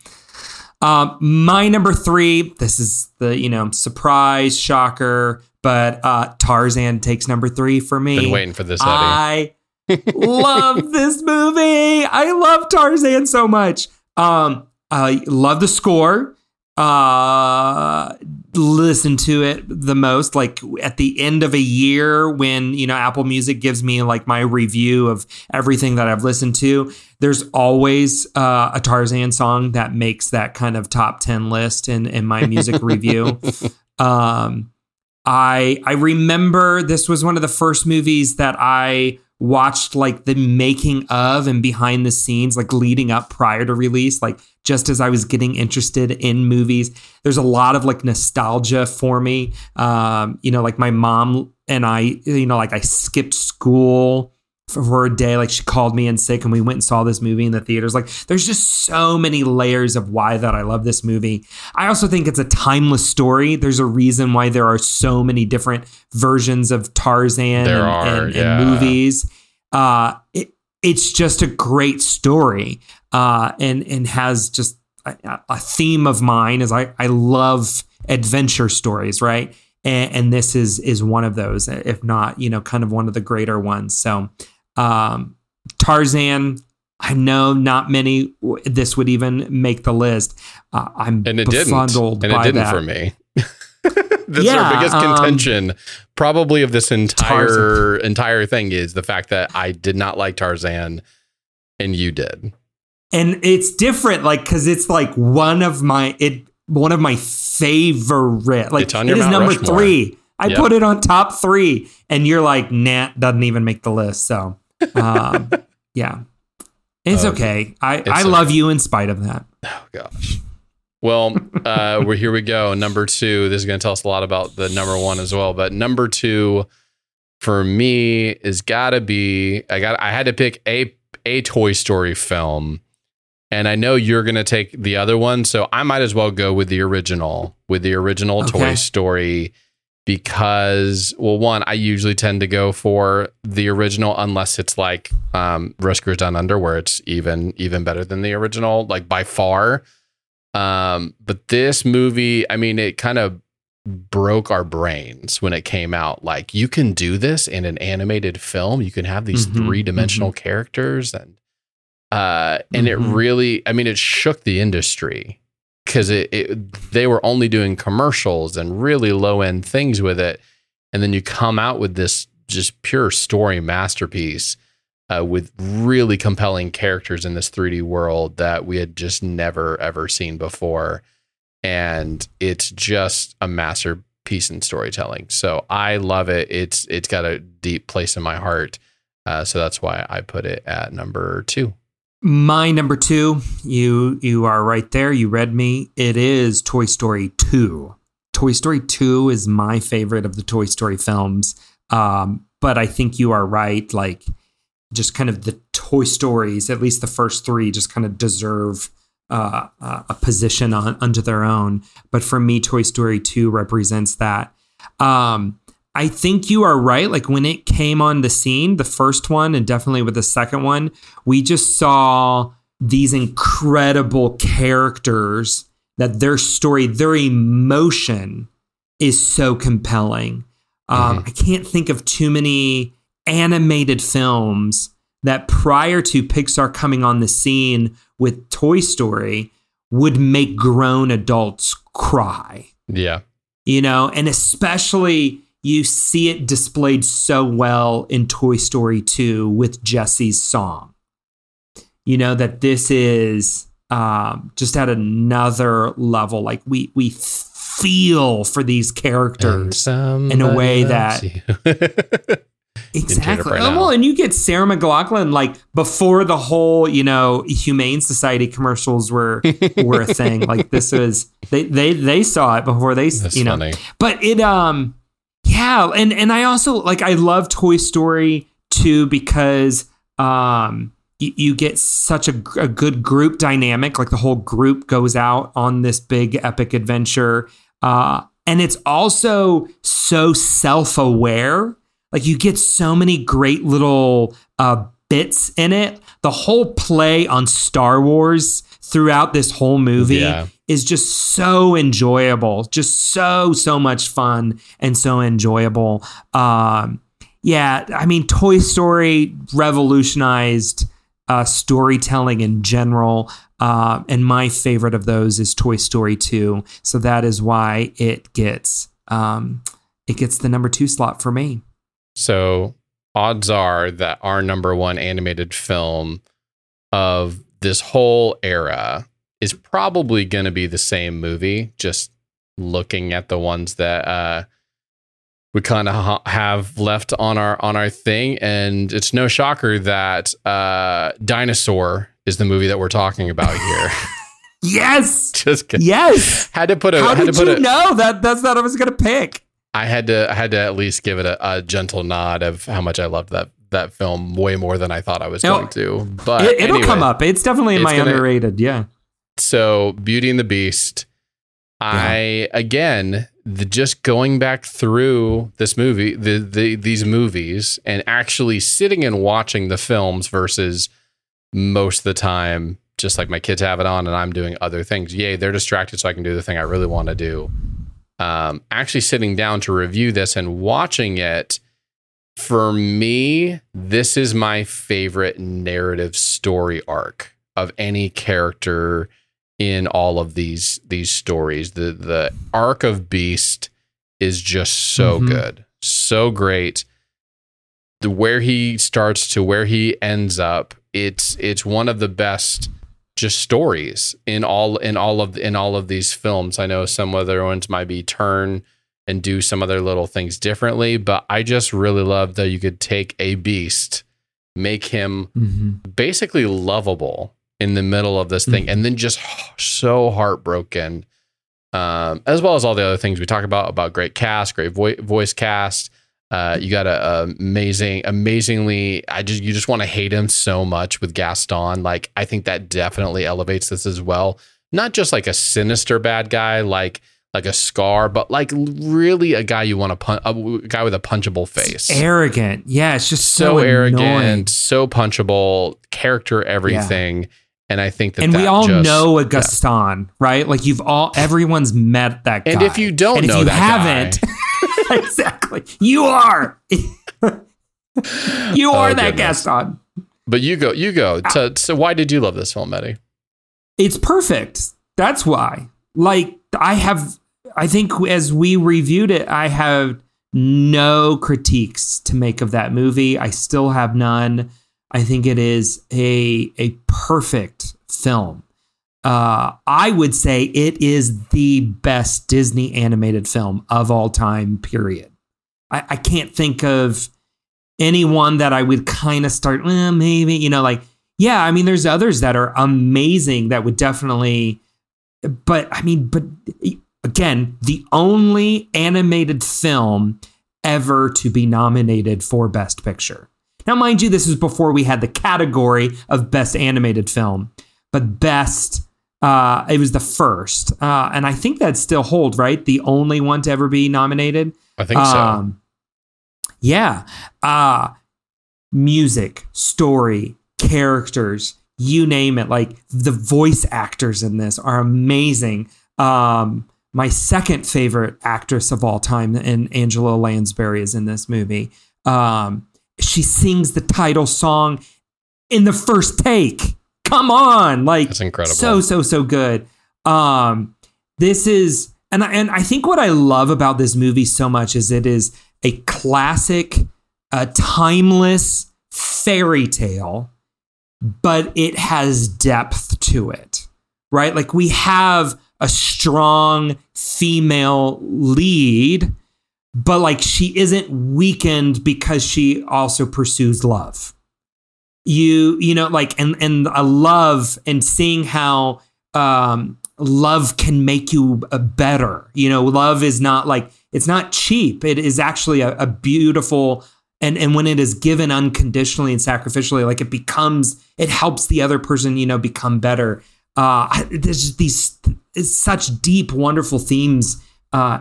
My number 3, this is the, surprise, shocker, but Tarzan takes number 3 for me. Been waiting for this, Eddie. I love this movie. I love Tarzan so much. I love the score. Listen to it the most, like at the end of a year when, Apple Music gives me like my review of everything that I've listened to. There's always a Tarzan song that makes that kind of top 10 list in my music review. I remember this was one of the first movies that I watched like the making of and behind the scenes, like leading up prior to release, like just as I was getting interested in movies. There's a lot of like nostalgia for me. Like my mom and I, like I skipped school for a day. Like she called me in sick and we went and saw this movie in the theaters. Like there's just so many layers of why that I love this movie. I also think it's a timeless story. There's a reason why there are so many different versions of Tarzan and movies. It's just a great story and has just a theme of mine is I love adventure stories, right? And this is one of those, if not, kind of one of the greater ones. So Tarzan, I know not many, this would even make the list. I'm befuddled by that. And it didn't for me. That's our biggest contention probably of this entire thing is the fact that I did not like Tarzan and you did. And it's different, like, because it's like one of my favorite, like it is number 3. I put it on top 3 and you're like, nah, doesn't even make the list. So, yeah, it's okay. I love you in spite of that. Oh gosh. Well, we're here we go. Number 2, this is going to tell us a lot about the number 1 as well. But number 2 for me is gotta be, I had to pick a Toy Story film. And I know you're going to take the other one, so I might as well go with the original, okay. Toy Story, because, well, one, I usually tend to go for the original unless it's like Rescuers Down Under, where it's even better than the original, like by far. But this movie, I mean, it kind of broke our brains when it came out. Like, you can do this in an animated film. You can have these three-dimensional characters and it really, I mean, it shook the industry because they were only doing commercials and really low end things with it. And then you come out with this just pure story masterpiece with really compelling characters in this 3D world that we had just never, ever seen before. And it's just a masterpiece in storytelling. So I love it. It's got a deep place in my heart. So that's why I put it at number 2. My number 2, you are right there. You read me. It is Toy Story 2. Toy Story 2 is my favorite of the Toy Story films. But I think you are right. Like, just kind of the Toy Stories, at least the first 3, just kind of deserve a position unto their own. But for me, Toy Story 2 represents that. I think you are right. Like when it came on the scene, the first one, and definitely with the second one, we just saw these incredible characters that their story, their emotion is so compelling. I can't think of too many animated films that prior to Pixar coming on the scene with Toy Story would make grown adults cry. Yeah. You know, and especially you see it displayed so well in Toy Story 2 with Jesse's song. You know, that this is just at another level. Like we feel for these characters in a way that... Exactly. Well, and you get Sarah McLachlan, like before the whole, you know, Humane Society commercials were a thing. Like this was, they saw it before they, that's you know, funny. But it, yeah. And I also like, I love Toy Story 2 because, you get such a good group dynamic. Like the whole group goes out on this big epic adventure. And it's also so self-aware. Like you get so many great little bits in it. The whole play on Star Wars throughout this whole movie is just so enjoyable. Just so much fun and so enjoyable. Yeah, I mean, Toy Story revolutionized storytelling in general. And my favorite of those is Toy Story 2. So that is why it gets the number 2 slot for me. So odds are that our number one animated film of this whole era is probably going to be the same movie. Just looking at the ones that we kind of have left on our thing. And it's no shocker that Dinosaur is the movie that we're talking about here. Yes. Just kidding. Yes. Had to put a, how had did to put you a, know that that's not what I was going to pick? I had to at least give it a gentle nod of how much I loved that film way more than I thought I was going to. But it'll come up. It's definitely in my underrated. Yeah. So Beauty and the Beast. Just going back through this movie, these movies, and actually sitting and watching the films versus most of the time, just like my kids have it on and I'm doing other things. Yay, they're distracted so I can do the thing I really want to do. Actually sitting down to review this and watching it, for me, this is my favorite narrative story arc of any character in all of these stories. The arc of Beast is just so good, so great. Where he starts to where he ends up, it's one of the best just stories in all of these films. I know some other ones might be turn and do some other little things differently, but I just really love that you could take a beast, make him basically lovable in the middle of this thing, and then just so heartbroken, as well as all the other things we talk about great cast, great voice cast. You got amazingly. You just want to hate him so much with Gaston. Like, I think that definitely elevates this as well. Not just like a sinister bad guy, like a Scar, but like really a guy you want to punch, a guy with a punchable face. It's arrogant, yeah. It's just so arrogant, annoying. So punchable, character, everything. Yeah. And I think that we all know a Gaston, right? Like everyone's met that guy. And if you don't know that guy. Exactly. You are. That Gaston. But you go. So why did you love this film, Eddie? It's perfect. That's why. Like I think as we reviewed it, I have no critiques to make of that movie. I still have none. I think it is a perfect film. I would say it is the best Disney animated film of all time, period. I can't think of anyone that I would kind of start, maybe, you know, like, yeah, I mean, there's others that are amazing that would definitely, but again, the only animated film ever to be nominated for Best Picture. Now, mind you, this is before we had the category of Best Animated Film, but Best It was the first. And I think that still holds, right? The only one to ever be nominated. I think so. Yeah. Music, story, characters, you name it. Like, the voice actors in this are amazing. My second favorite actress of all time, and Angela Lansbury, is in this movie. She sings the title song in the first take. Come on. Like, that's incredible. So good. This is, and I think what I love about this movie so much is it is a classic, a timeless fairy tale, but it has depth to it, right? Like, we have a strong female lead, but like, she isn't weakened because she also pursues love. You know, like, and a love, and seeing how love can make you a better, you know, love is not like, it's not cheap. It is actually a beautiful, and when it is given unconditionally and sacrificially, like, it becomes, it helps the other person, you know, become better. There's just it's such deep, wonderful themes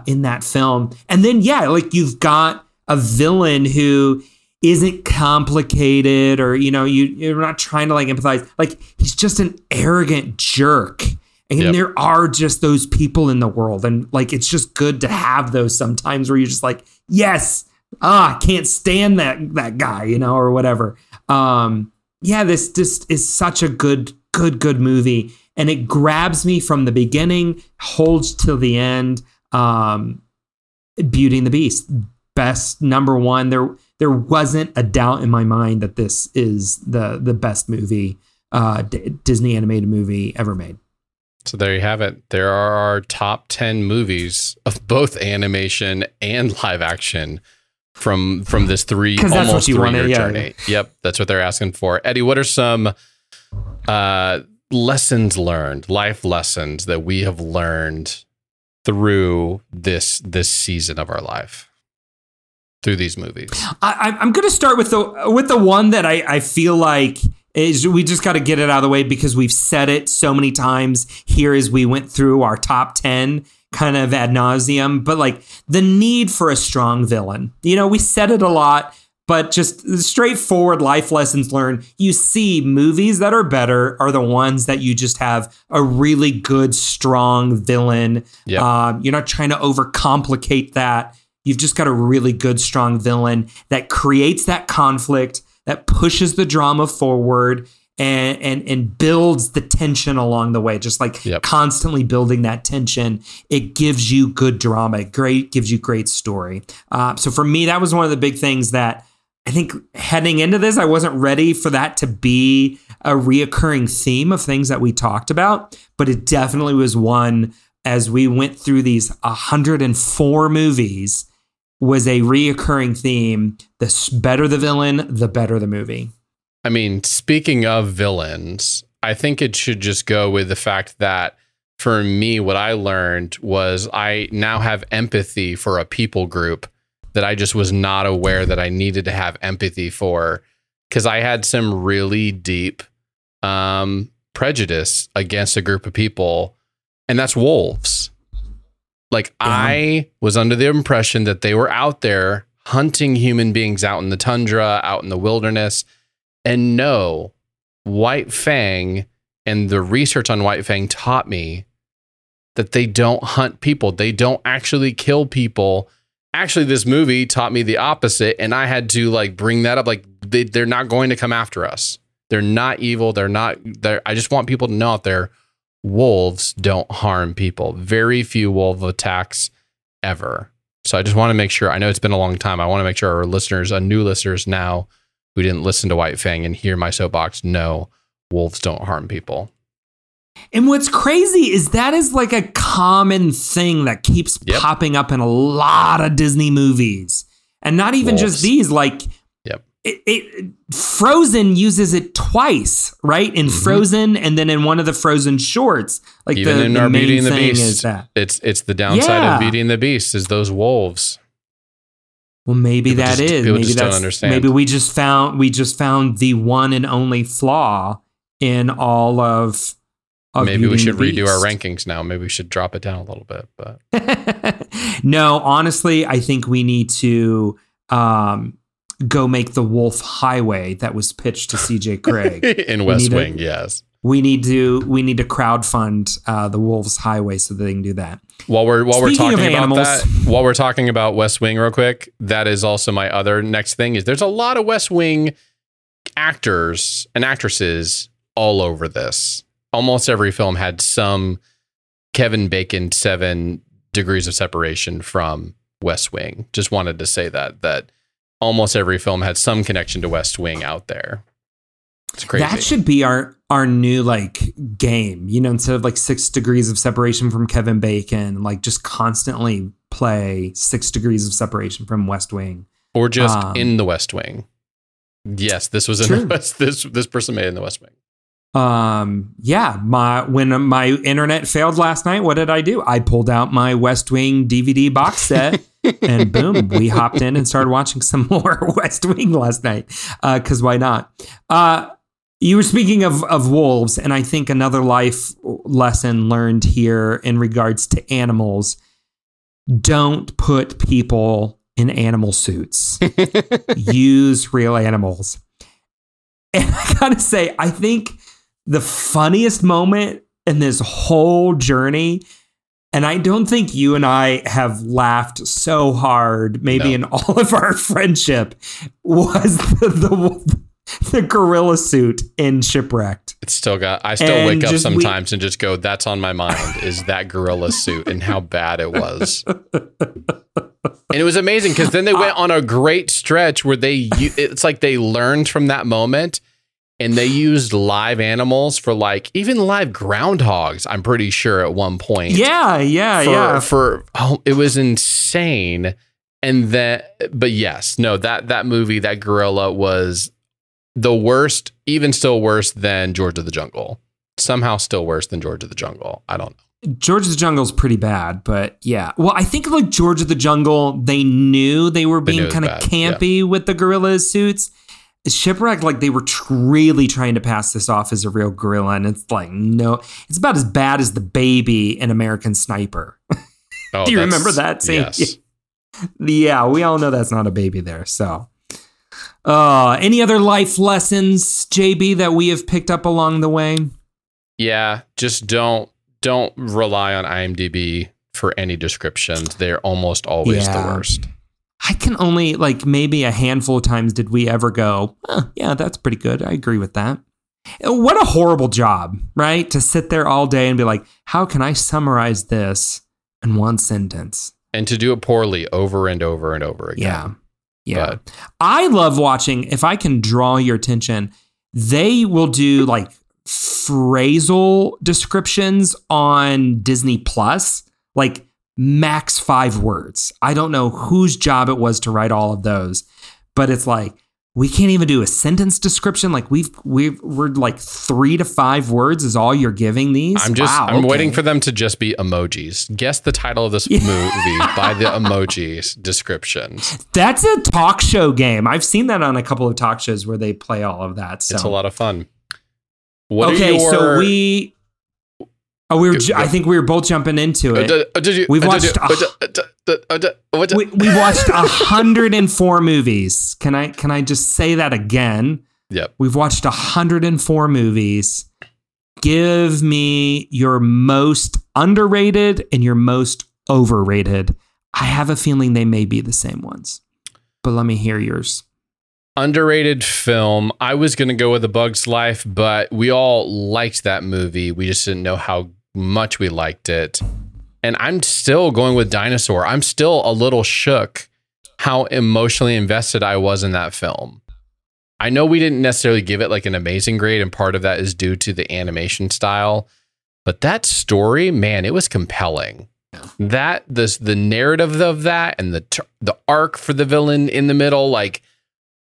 in that film. And then, yeah, like, you've got a villain who isn't complicated, or, you know, you're not trying to like empathize. Like, he's just an arrogant jerk. And yep. There are just those people in the world. And like, it's just good to have those sometimes where you're just like, yes, I can't stand that guy, you know, or whatever. Yeah, this just is such a good movie. And it grabs me from the beginning, holds till the end. Beauty and the Beast, best number one. There wasn't a doubt in my mind that this is the best movie, Disney animated movie ever made. So there you have it. There are our top 10 movies of both animation and live action from this almost three-year journey. Yeah. Yep, that's what they're asking for. Eddie, what are some lessons learned, life lessons that we have learned through this season of our life, through these movies? I'm going to start with the one that I feel like is, we just got to get it out of the way because we've said it so many times here as we went through our top 10 kind of ad nauseum, but like, the need for a strong villain. You know, we said it a lot, but just straightforward life lessons learned. You see, movies that are better are the ones that you just have a really good, strong villain. Yep. You're not trying to overcomplicate that. You've just got a really good, strong villain that creates that conflict, that pushes the drama forward, and builds the tension along the way. Just like, yep, constantly building that tension. It gives you good drama. It gives you great story. So for me, that was one of the big things that I think heading into this, I wasn't ready for that to be a reoccurring theme of things that we talked about, but it definitely was one, as we went through these 104 movies, was a reoccurring theme. The better the villain, the better the movie. I mean, speaking of villains, I think it should just go with the fact that for me, what I learned was I now have empathy for a people group that I just was not aware that I needed to have empathy for, because I had some really deep prejudice against a group of people, and that's wolves. Like, I was under the impression that they were out there hunting human beings out in the tundra, out in the wilderness. And no, White Fang, and the research on White Fang taught me that they don't hunt people. They don't actually kill people. Actually, this movie taught me the opposite. And I had to like bring that up. Like, they're not going to come after us. They're not evil. I just want people to know out there, wolves don't harm people. Very few wolf attacks ever. So I just want to make sure, I know it's been a long time, I want to make sure our listeners, our new listeners now who didn't listen to White Fang and hear my soapbox, no, wolves don't harm people. And what's crazy is that is like a common thing that keeps, yep, popping up in a lot of Disney movies. And not even wolves, just these, like, yep, it Frozen uses it twice, right? In mm-hmm. Frozen, and then in one of the Frozen shorts. Like, even in our Beauty and the Beast, is that it's the downside, yeah, of Beauty and the Beast is those wolves. Well, maybe people that just, is maybe just that's, don't understand. Maybe we just found the one and only flaw in all of Maybe we should redo our rankings now. Maybe we should drop it down a little bit. But no, honestly, I think we need to go make the Wolf Highway that was pitched to CJ Craig in West Wing. Yes, we need to crowdfund the Wolf's Highway so they can do that. While we're talking about West Wing, real quick, that is also my other next thing. Is there's a lot of West Wing actors and actresses all over this. Almost every film had some Kevin Bacon 7 degrees of separation from West Wing. Just wanted to say that almost every film had some connection to West Wing out there. It's crazy. That should be our new game, instead of 6 degrees of separation from Kevin Bacon, just constantly play 6 degrees of separation from West Wing. Or just in the West Wing. Yes, this was in the West, this person made it in the West Wing. When my internet failed last night, what did I do? I pulled out my West Wing DVD box set and boom, we hopped in and started watching some more West Wing last night. Cause why not? You were speaking of wolves, and I think another life lesson learned here in regards to animals. Don't put people in animal suits. Use real animals. And I gotta say, I think the funniest moment in this whole journey, and I don't think you and I have laughed so hard, in all of our friendship, was the gorilla suit in Shipwrecked. I still wake up sometimes and just go, that's on my mind, is that gorilla suit and how bad it was. And it was amazing because then they went on a great stretch where they learned from that moment. And they used live animals for even live groundhogs, I'm pretty sure, at one point. Yeah. It was insane. That movie, that gorilla was the worst, even still worse than George of the Jungle. Somehow still worse than George of the Jungle. I don't know. George of the Jungle is pretty bad, but yeah. Well, I think George of the Jungle, they knew they were being kind of campy with the gorilla suits. Shipwreck, they were really trying to pass this off as a real gorilla, and it's no, it's about as bad as the baby in American Sniper. Oh, do you remember that scene? Yes. Yeah, we all know that's not a baby there. So, any other life lessons, JB, that we have picked up along the way? Yeah, just don't rely on IMDb for any descriptions. They're almost always the worst. I can only maybe a handful of times did we ever go, oh, yeah, that's pretty good. I agree with that. What a horrible job, right? To sit there all day and be like, how can I summarize this in one sentence? And to do it poorly over and over and over again. Yeah. But I love watching, if I can draw your attention, they will do phrasal descriptions on Disney Plus, max 5 words. I don't know whose job it was to write all of those, but it's we can't even do a sentence description. We're 3 to 5 words is all you're giving these. I'm waiting for them to just be emojis. Guess the title of this movie by the emojis descriptions. That's a talk show game. I've seen that on a couple of talk shows where they play all of that. So. It's a lot of fun. I think we were both jumping into it. We watched 104 movies. Can I just say that again? Yep. We've watched 104 movies. Give me your most underrated and your most overrated. I have a feeling they may be the same ones, but let me hear yours. Underrated film. I was going to go with A Bug's Life, but we all liked that movie. We just didn't know how much we liked it. And I'm still going with Dinosaur. I'm still a little shook how emotionally invested I was in that film. I know we didn't necessarily give it an amazing grade, and part of that is due to the animation style, but that story, man, it was compelling. That the narrative of that and the arc for the villain in the middle,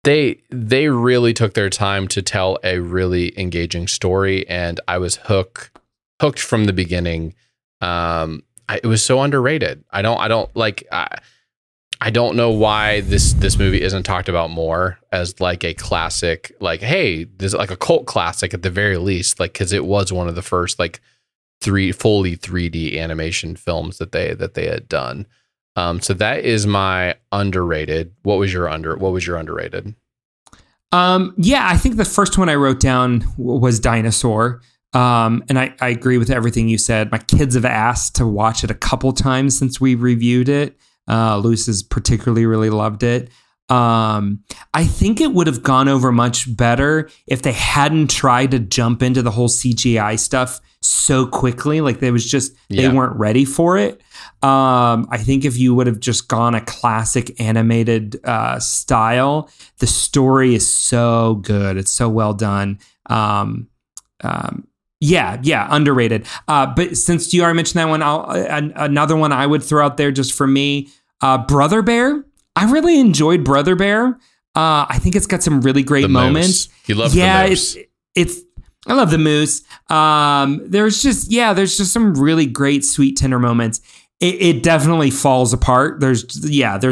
they really took their time to tell a really engaging story, and I was hooked from the beginning. It was so underrated. I don't know why this movie isn't talked about more as a classic. Hey, this is a cult classic at the very least. Because it was one of the first fully 3D animation films that they had done. So that is my underrated. What was your underrated? Yeah, I think the first one I wrote down was Dinosaur. And I agree with everything you said. My kids have asked to watch it a couple times since we reviewed it. Luce has particularly really loved it. I think it would have gone over much better if they hadn't tried to jump into the whole CGI stuff so quickly. Like they weren't ready for it. I think if you would have just gone a classic animated style, the story is so good. It's so well done. Yeah, underrated. But since you already mentioned that one, another one I would throw out there just for me, Brother Bear. I really enjoyed Brother Bear. I think it's got some really great moments. You love the moose. I love the moose. There's just some really great sweet tender moments. It definitely falls apart. There's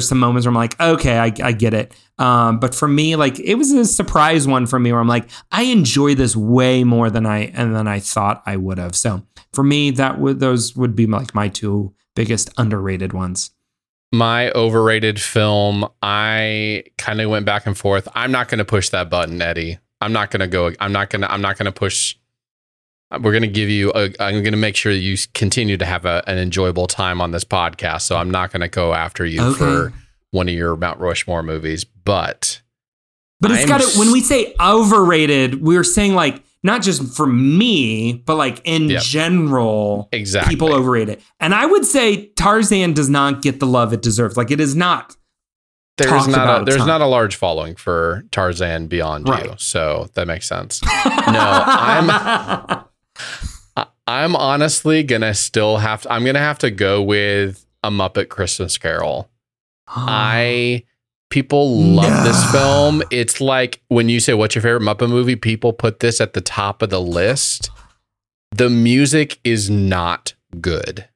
some moments where I'm like, okay, I get it. But for me, like, it was a surprise one for me where I'm like, I enjoy this way more than I thought I would have. So for me, those would be like my two biggest underrated ones. My overrated film, I kind of went back and forth. I'm not going to push that button, Eddie. I'm not going to push. We're going to give you I'm going to make sure that you continue to have an enjoyable time on this podcast. So I'm not going to go after you for one of your Mount Rushmore movies, but it's got it. When we say overrated, we're saying like, not just for me, but like in general, exactly. People overrate it. And I would say Tarzan does not get the love it deserves. Like it is not. There's not a large following for Tarzan beyond you. So that makes sense. No, I'm honestly going to have to go with A Muppet Christmas Carol. People love this film. It's like when you say, what's your favorite Muppet movie? People put this at the top of the list. The music is not good.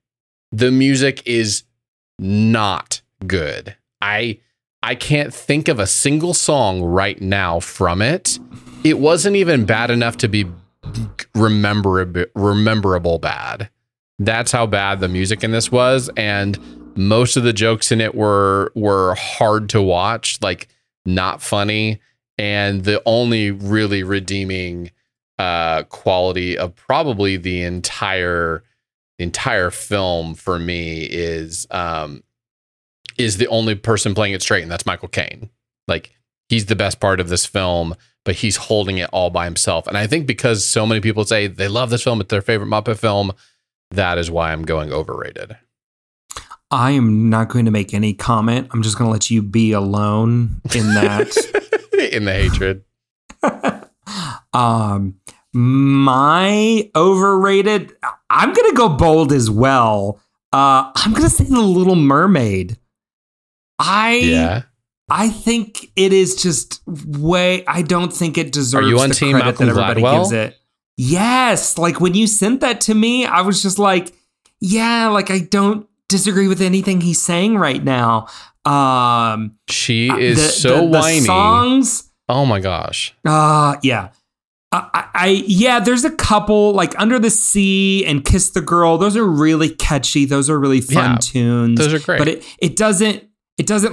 I can't think of a single song right now from it. It wasn't even bad enough to be rememberable bad. That's how bad the music in this was. And most of the jokes in it were hard to watch, like not funny. And the only really redeeming quality of probably the entire film for me is the only person playing it straight, and that's Michael Caine. Like, he's the best part of this film, but he's holding it all by himself. And I think because so many people say they love this film, it's their favorite Muppet film, that is why I'm going overrated. I am not going to make any comment. I'm just going to let you be alone in that. In the hatred. My overrated, I'm going to go bold as well. I'm going to say The Little Mermaid. I think it is just I don't think it deserves the credit that everybody gives it. Yes. Like when you sent that to me, I was just like, yeah, like I don't disagree with anything he's saying right now. She is so whiny. The songs. Oh my gosh. Yeah. There's a couple like Under the Sea and Kiss the Girl. Those are really catchy. Those are really fun tunes. Those are great. But it doesn't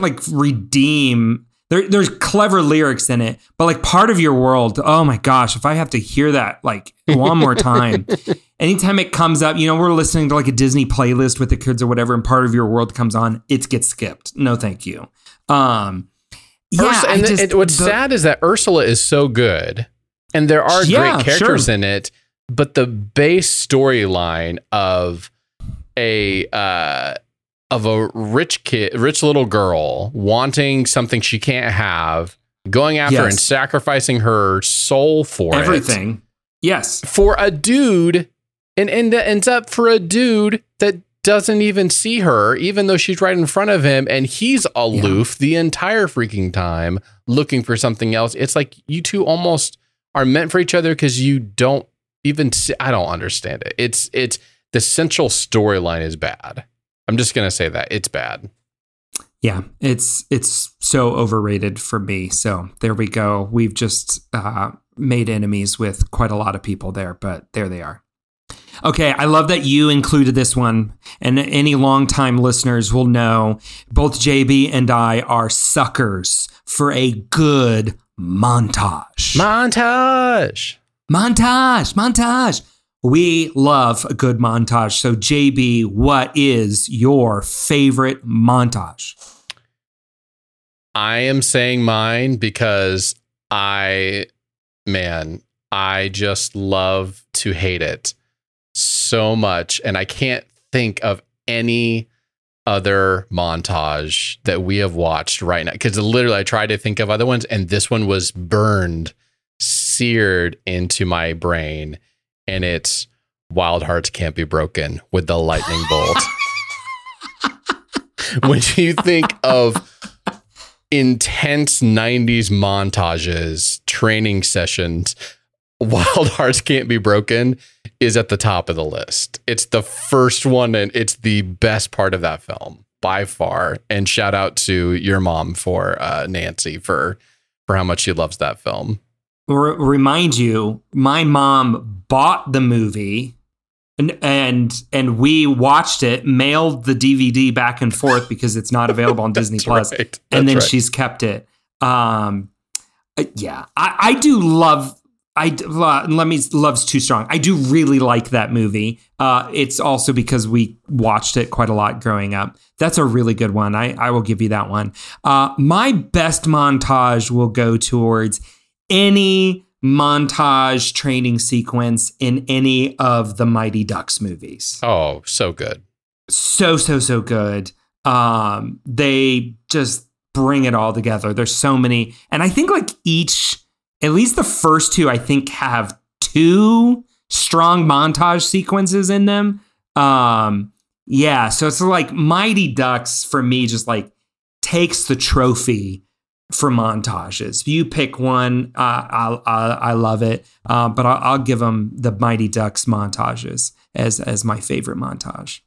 like redeem. There's clever lyrics in it, but like Part of Your World. Oh my gosh. If I have to hear that like one more time, anytime it comes up, you know, we're listening to like a Disney playlist with the kids or whatever. And Part of Your World comes on, it gets skipped. No, thank you. Sad is that Ursula is so good. And there are great characters in it, but the base storyline of a rich little girl wanting something she can't have, going after and sacrificing her soul for everything. Yes. For a dude, and that ends up for a dude that doesn't even see her, even though she's right in front of him, and he's aloof the entire freaking time looking for something else. It's like you two almost are meant for each other because you don't even see. I don't understand it. It's the central storyline is bad. I'm just going to say that it's bad. Yeah, it's so overrated for me. So there we go. We've just made enemies with quite a lot of people there, but there they are. Okay, I love that you included this one, and any longtime listeners will know both JB and I are suckers for a good montage. Montage. We love a good montage. So JB, what is your favorite montage? I am saying mine because I just love to hate it so much. And I can't think of any other montage that we have watched right now. Because literally I tried to think of other ones, and this one was seared into my brain. And it's Wild Hearts Can't Be Broken with the lightning bolt. When you think of intense 90s montages, training sessions, Wild Hearts Can't Be Broken is at the top of the list. It's the first one, and it's the best part of that film by far. And shout out to your mom for Nancy for how much she loves that film. Remind you, my mom bought the movie and we watched it, mailed the DVD back and forth because it's not available on Disney Plus. Right. And then she's kept it. Yeah, I do love. Love's too strong. I do really like that movie. It's also because we watched it quite a lot growing up. That's a really good one. I will give you that one. My best montage will go towards any montage training sequence in any of the Mighty Ducks movies. Oh, so good. So good. They just bring it all together. There's so many. And I think like each... At least the first two, I think, have two strong montage sequences in them. Yeah, so it's like Mighty Ducks, for me, just like takes the trophy for montages. If you pick one, I love it, but I'll give them the Mighty Ducks montages as my favorite montage.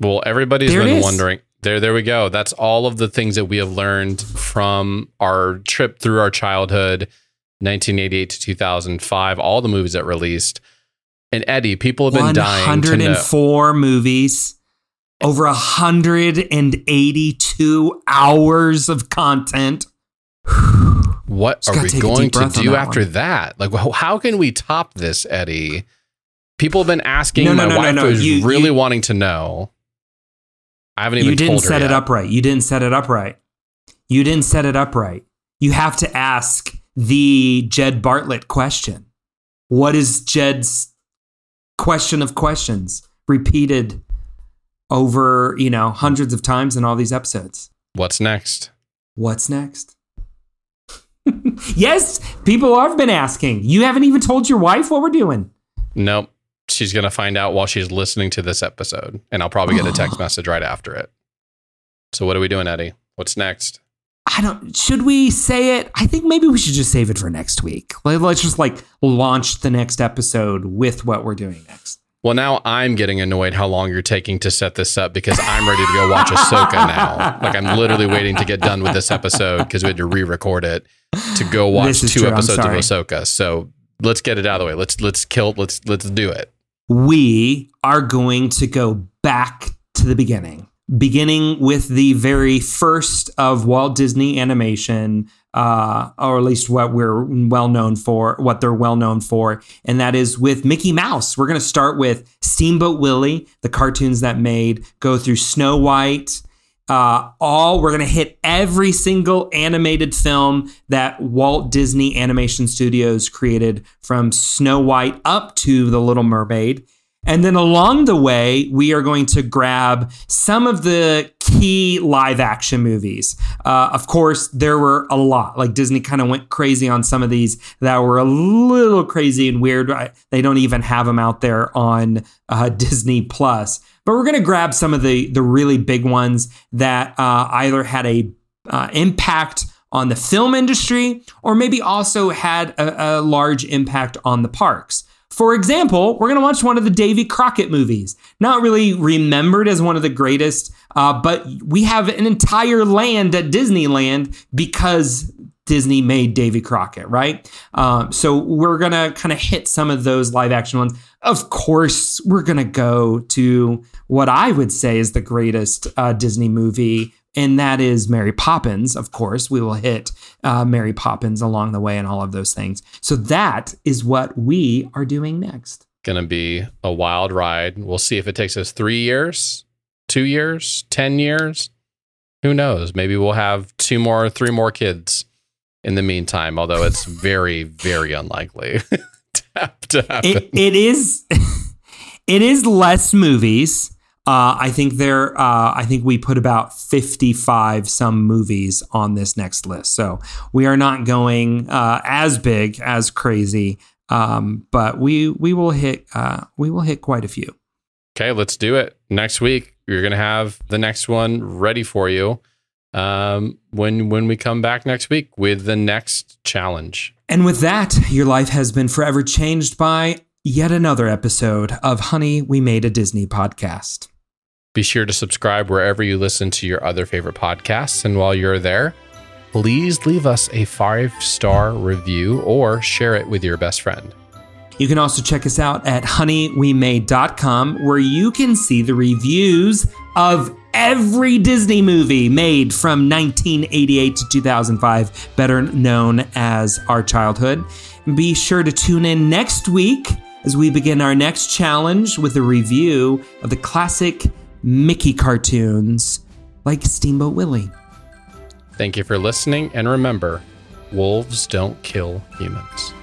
Well, everybody's been wondering... There we go. That's all of the things that we have learned from our trip through our childhood, 1988 to 2005, all the movies that released. And Eddie, people have been dying to know. 104 movies, over 182 hours of content. What are we going to do after that? Like, how can we top this, Eddie? People have been asking. My wife was really wanting to know. I haven't even told her yet. You didn't set it up right. You have to ask the Jed Bartlett question. What is Jed's question of questions repeated over, hundreds of times in all these episodes? What's next? Yes, people have been asking. You haven't even told your wife what we're doing. Nope. She's going to find out while she's listening to this episode, and I'll probably get a text message right after it. So what are we doing, Eddie? What's next? Should we say it? I think maybe we should just save it for next week. Let's just launch the next episode with what we're doing next. Well, now I'm getting annoyed how long you're taking to set this up because I'm ready to go watch Ahsoka now. I'm literally waiting to get done with this episode because we had to re-record it to go watch two episodes of Ahsoka. So let's get it out of the way. Let's do it. We are going to go back to the beginning. Beginning with the very first of Walt Disney animation, or at least what they're well known for, and that is with Mickey Mouse. We're going to start with Steamboat Willie, the cartoons that made, go through Snow White. We're going to hit every single animated film that Walt Disney Animation Studios created, from Snow White up to The Little Mermaid. And then along the way, we are going to grab some of the key live action movies. Of course, there were a lot. Disney kind of went crazy on some of these that were a little crazy and weird. They don't even have them out there on Disney Plus. But we're going to grab some of the really big ones that either had a impact on the film industry or maybe also had a large impact on the parks. For example, we're going to watch one of the Davy Crockett movies. Not really remembered as one of the greatest, but we have an entire land at Disneyland because Disney made Davy Crockett, right? So we're going to kind of hit some of those live action ones. Of course, we're going to go to what I would say is the greatest Disney movie, and that is Mary Poppins. Of course, we will hit Mary Poppins along the way and all of those things. So that is what we are doing next. Going to be a wild ride. We'll see if it takes us 3 years, 2 years, 10 years. Who knows? Maybe we'll have two more, three more kids in the meantime, although it's very, very unlikely to happen. It is less movies. I think we put about 55 some movies on this next list. So we are not going as big, as crazy, but we will hit quite a few. Okay, let's do it. Next week, you're going to have the next one ready for you when we come back next week with the next challenge. And with that, your life has been forever changed by yet another episode of Honey, We Made a Disney Podcast. Be sure to subscribe wherever you listen to your other favorite podcasts. And while you're there, please leave us a 5-star review or share it with your best friend. You can also check us out at honeywemade.com, where you can see the reviews of every Disney movie made from 1988 to 2005, better known as our childhood. And be sure to tune in next week as we begin our next challenge with a review of the classic Mickey cartoons like Steamboat Willie. Thank you for listening, and remember, wolves don't kill humans.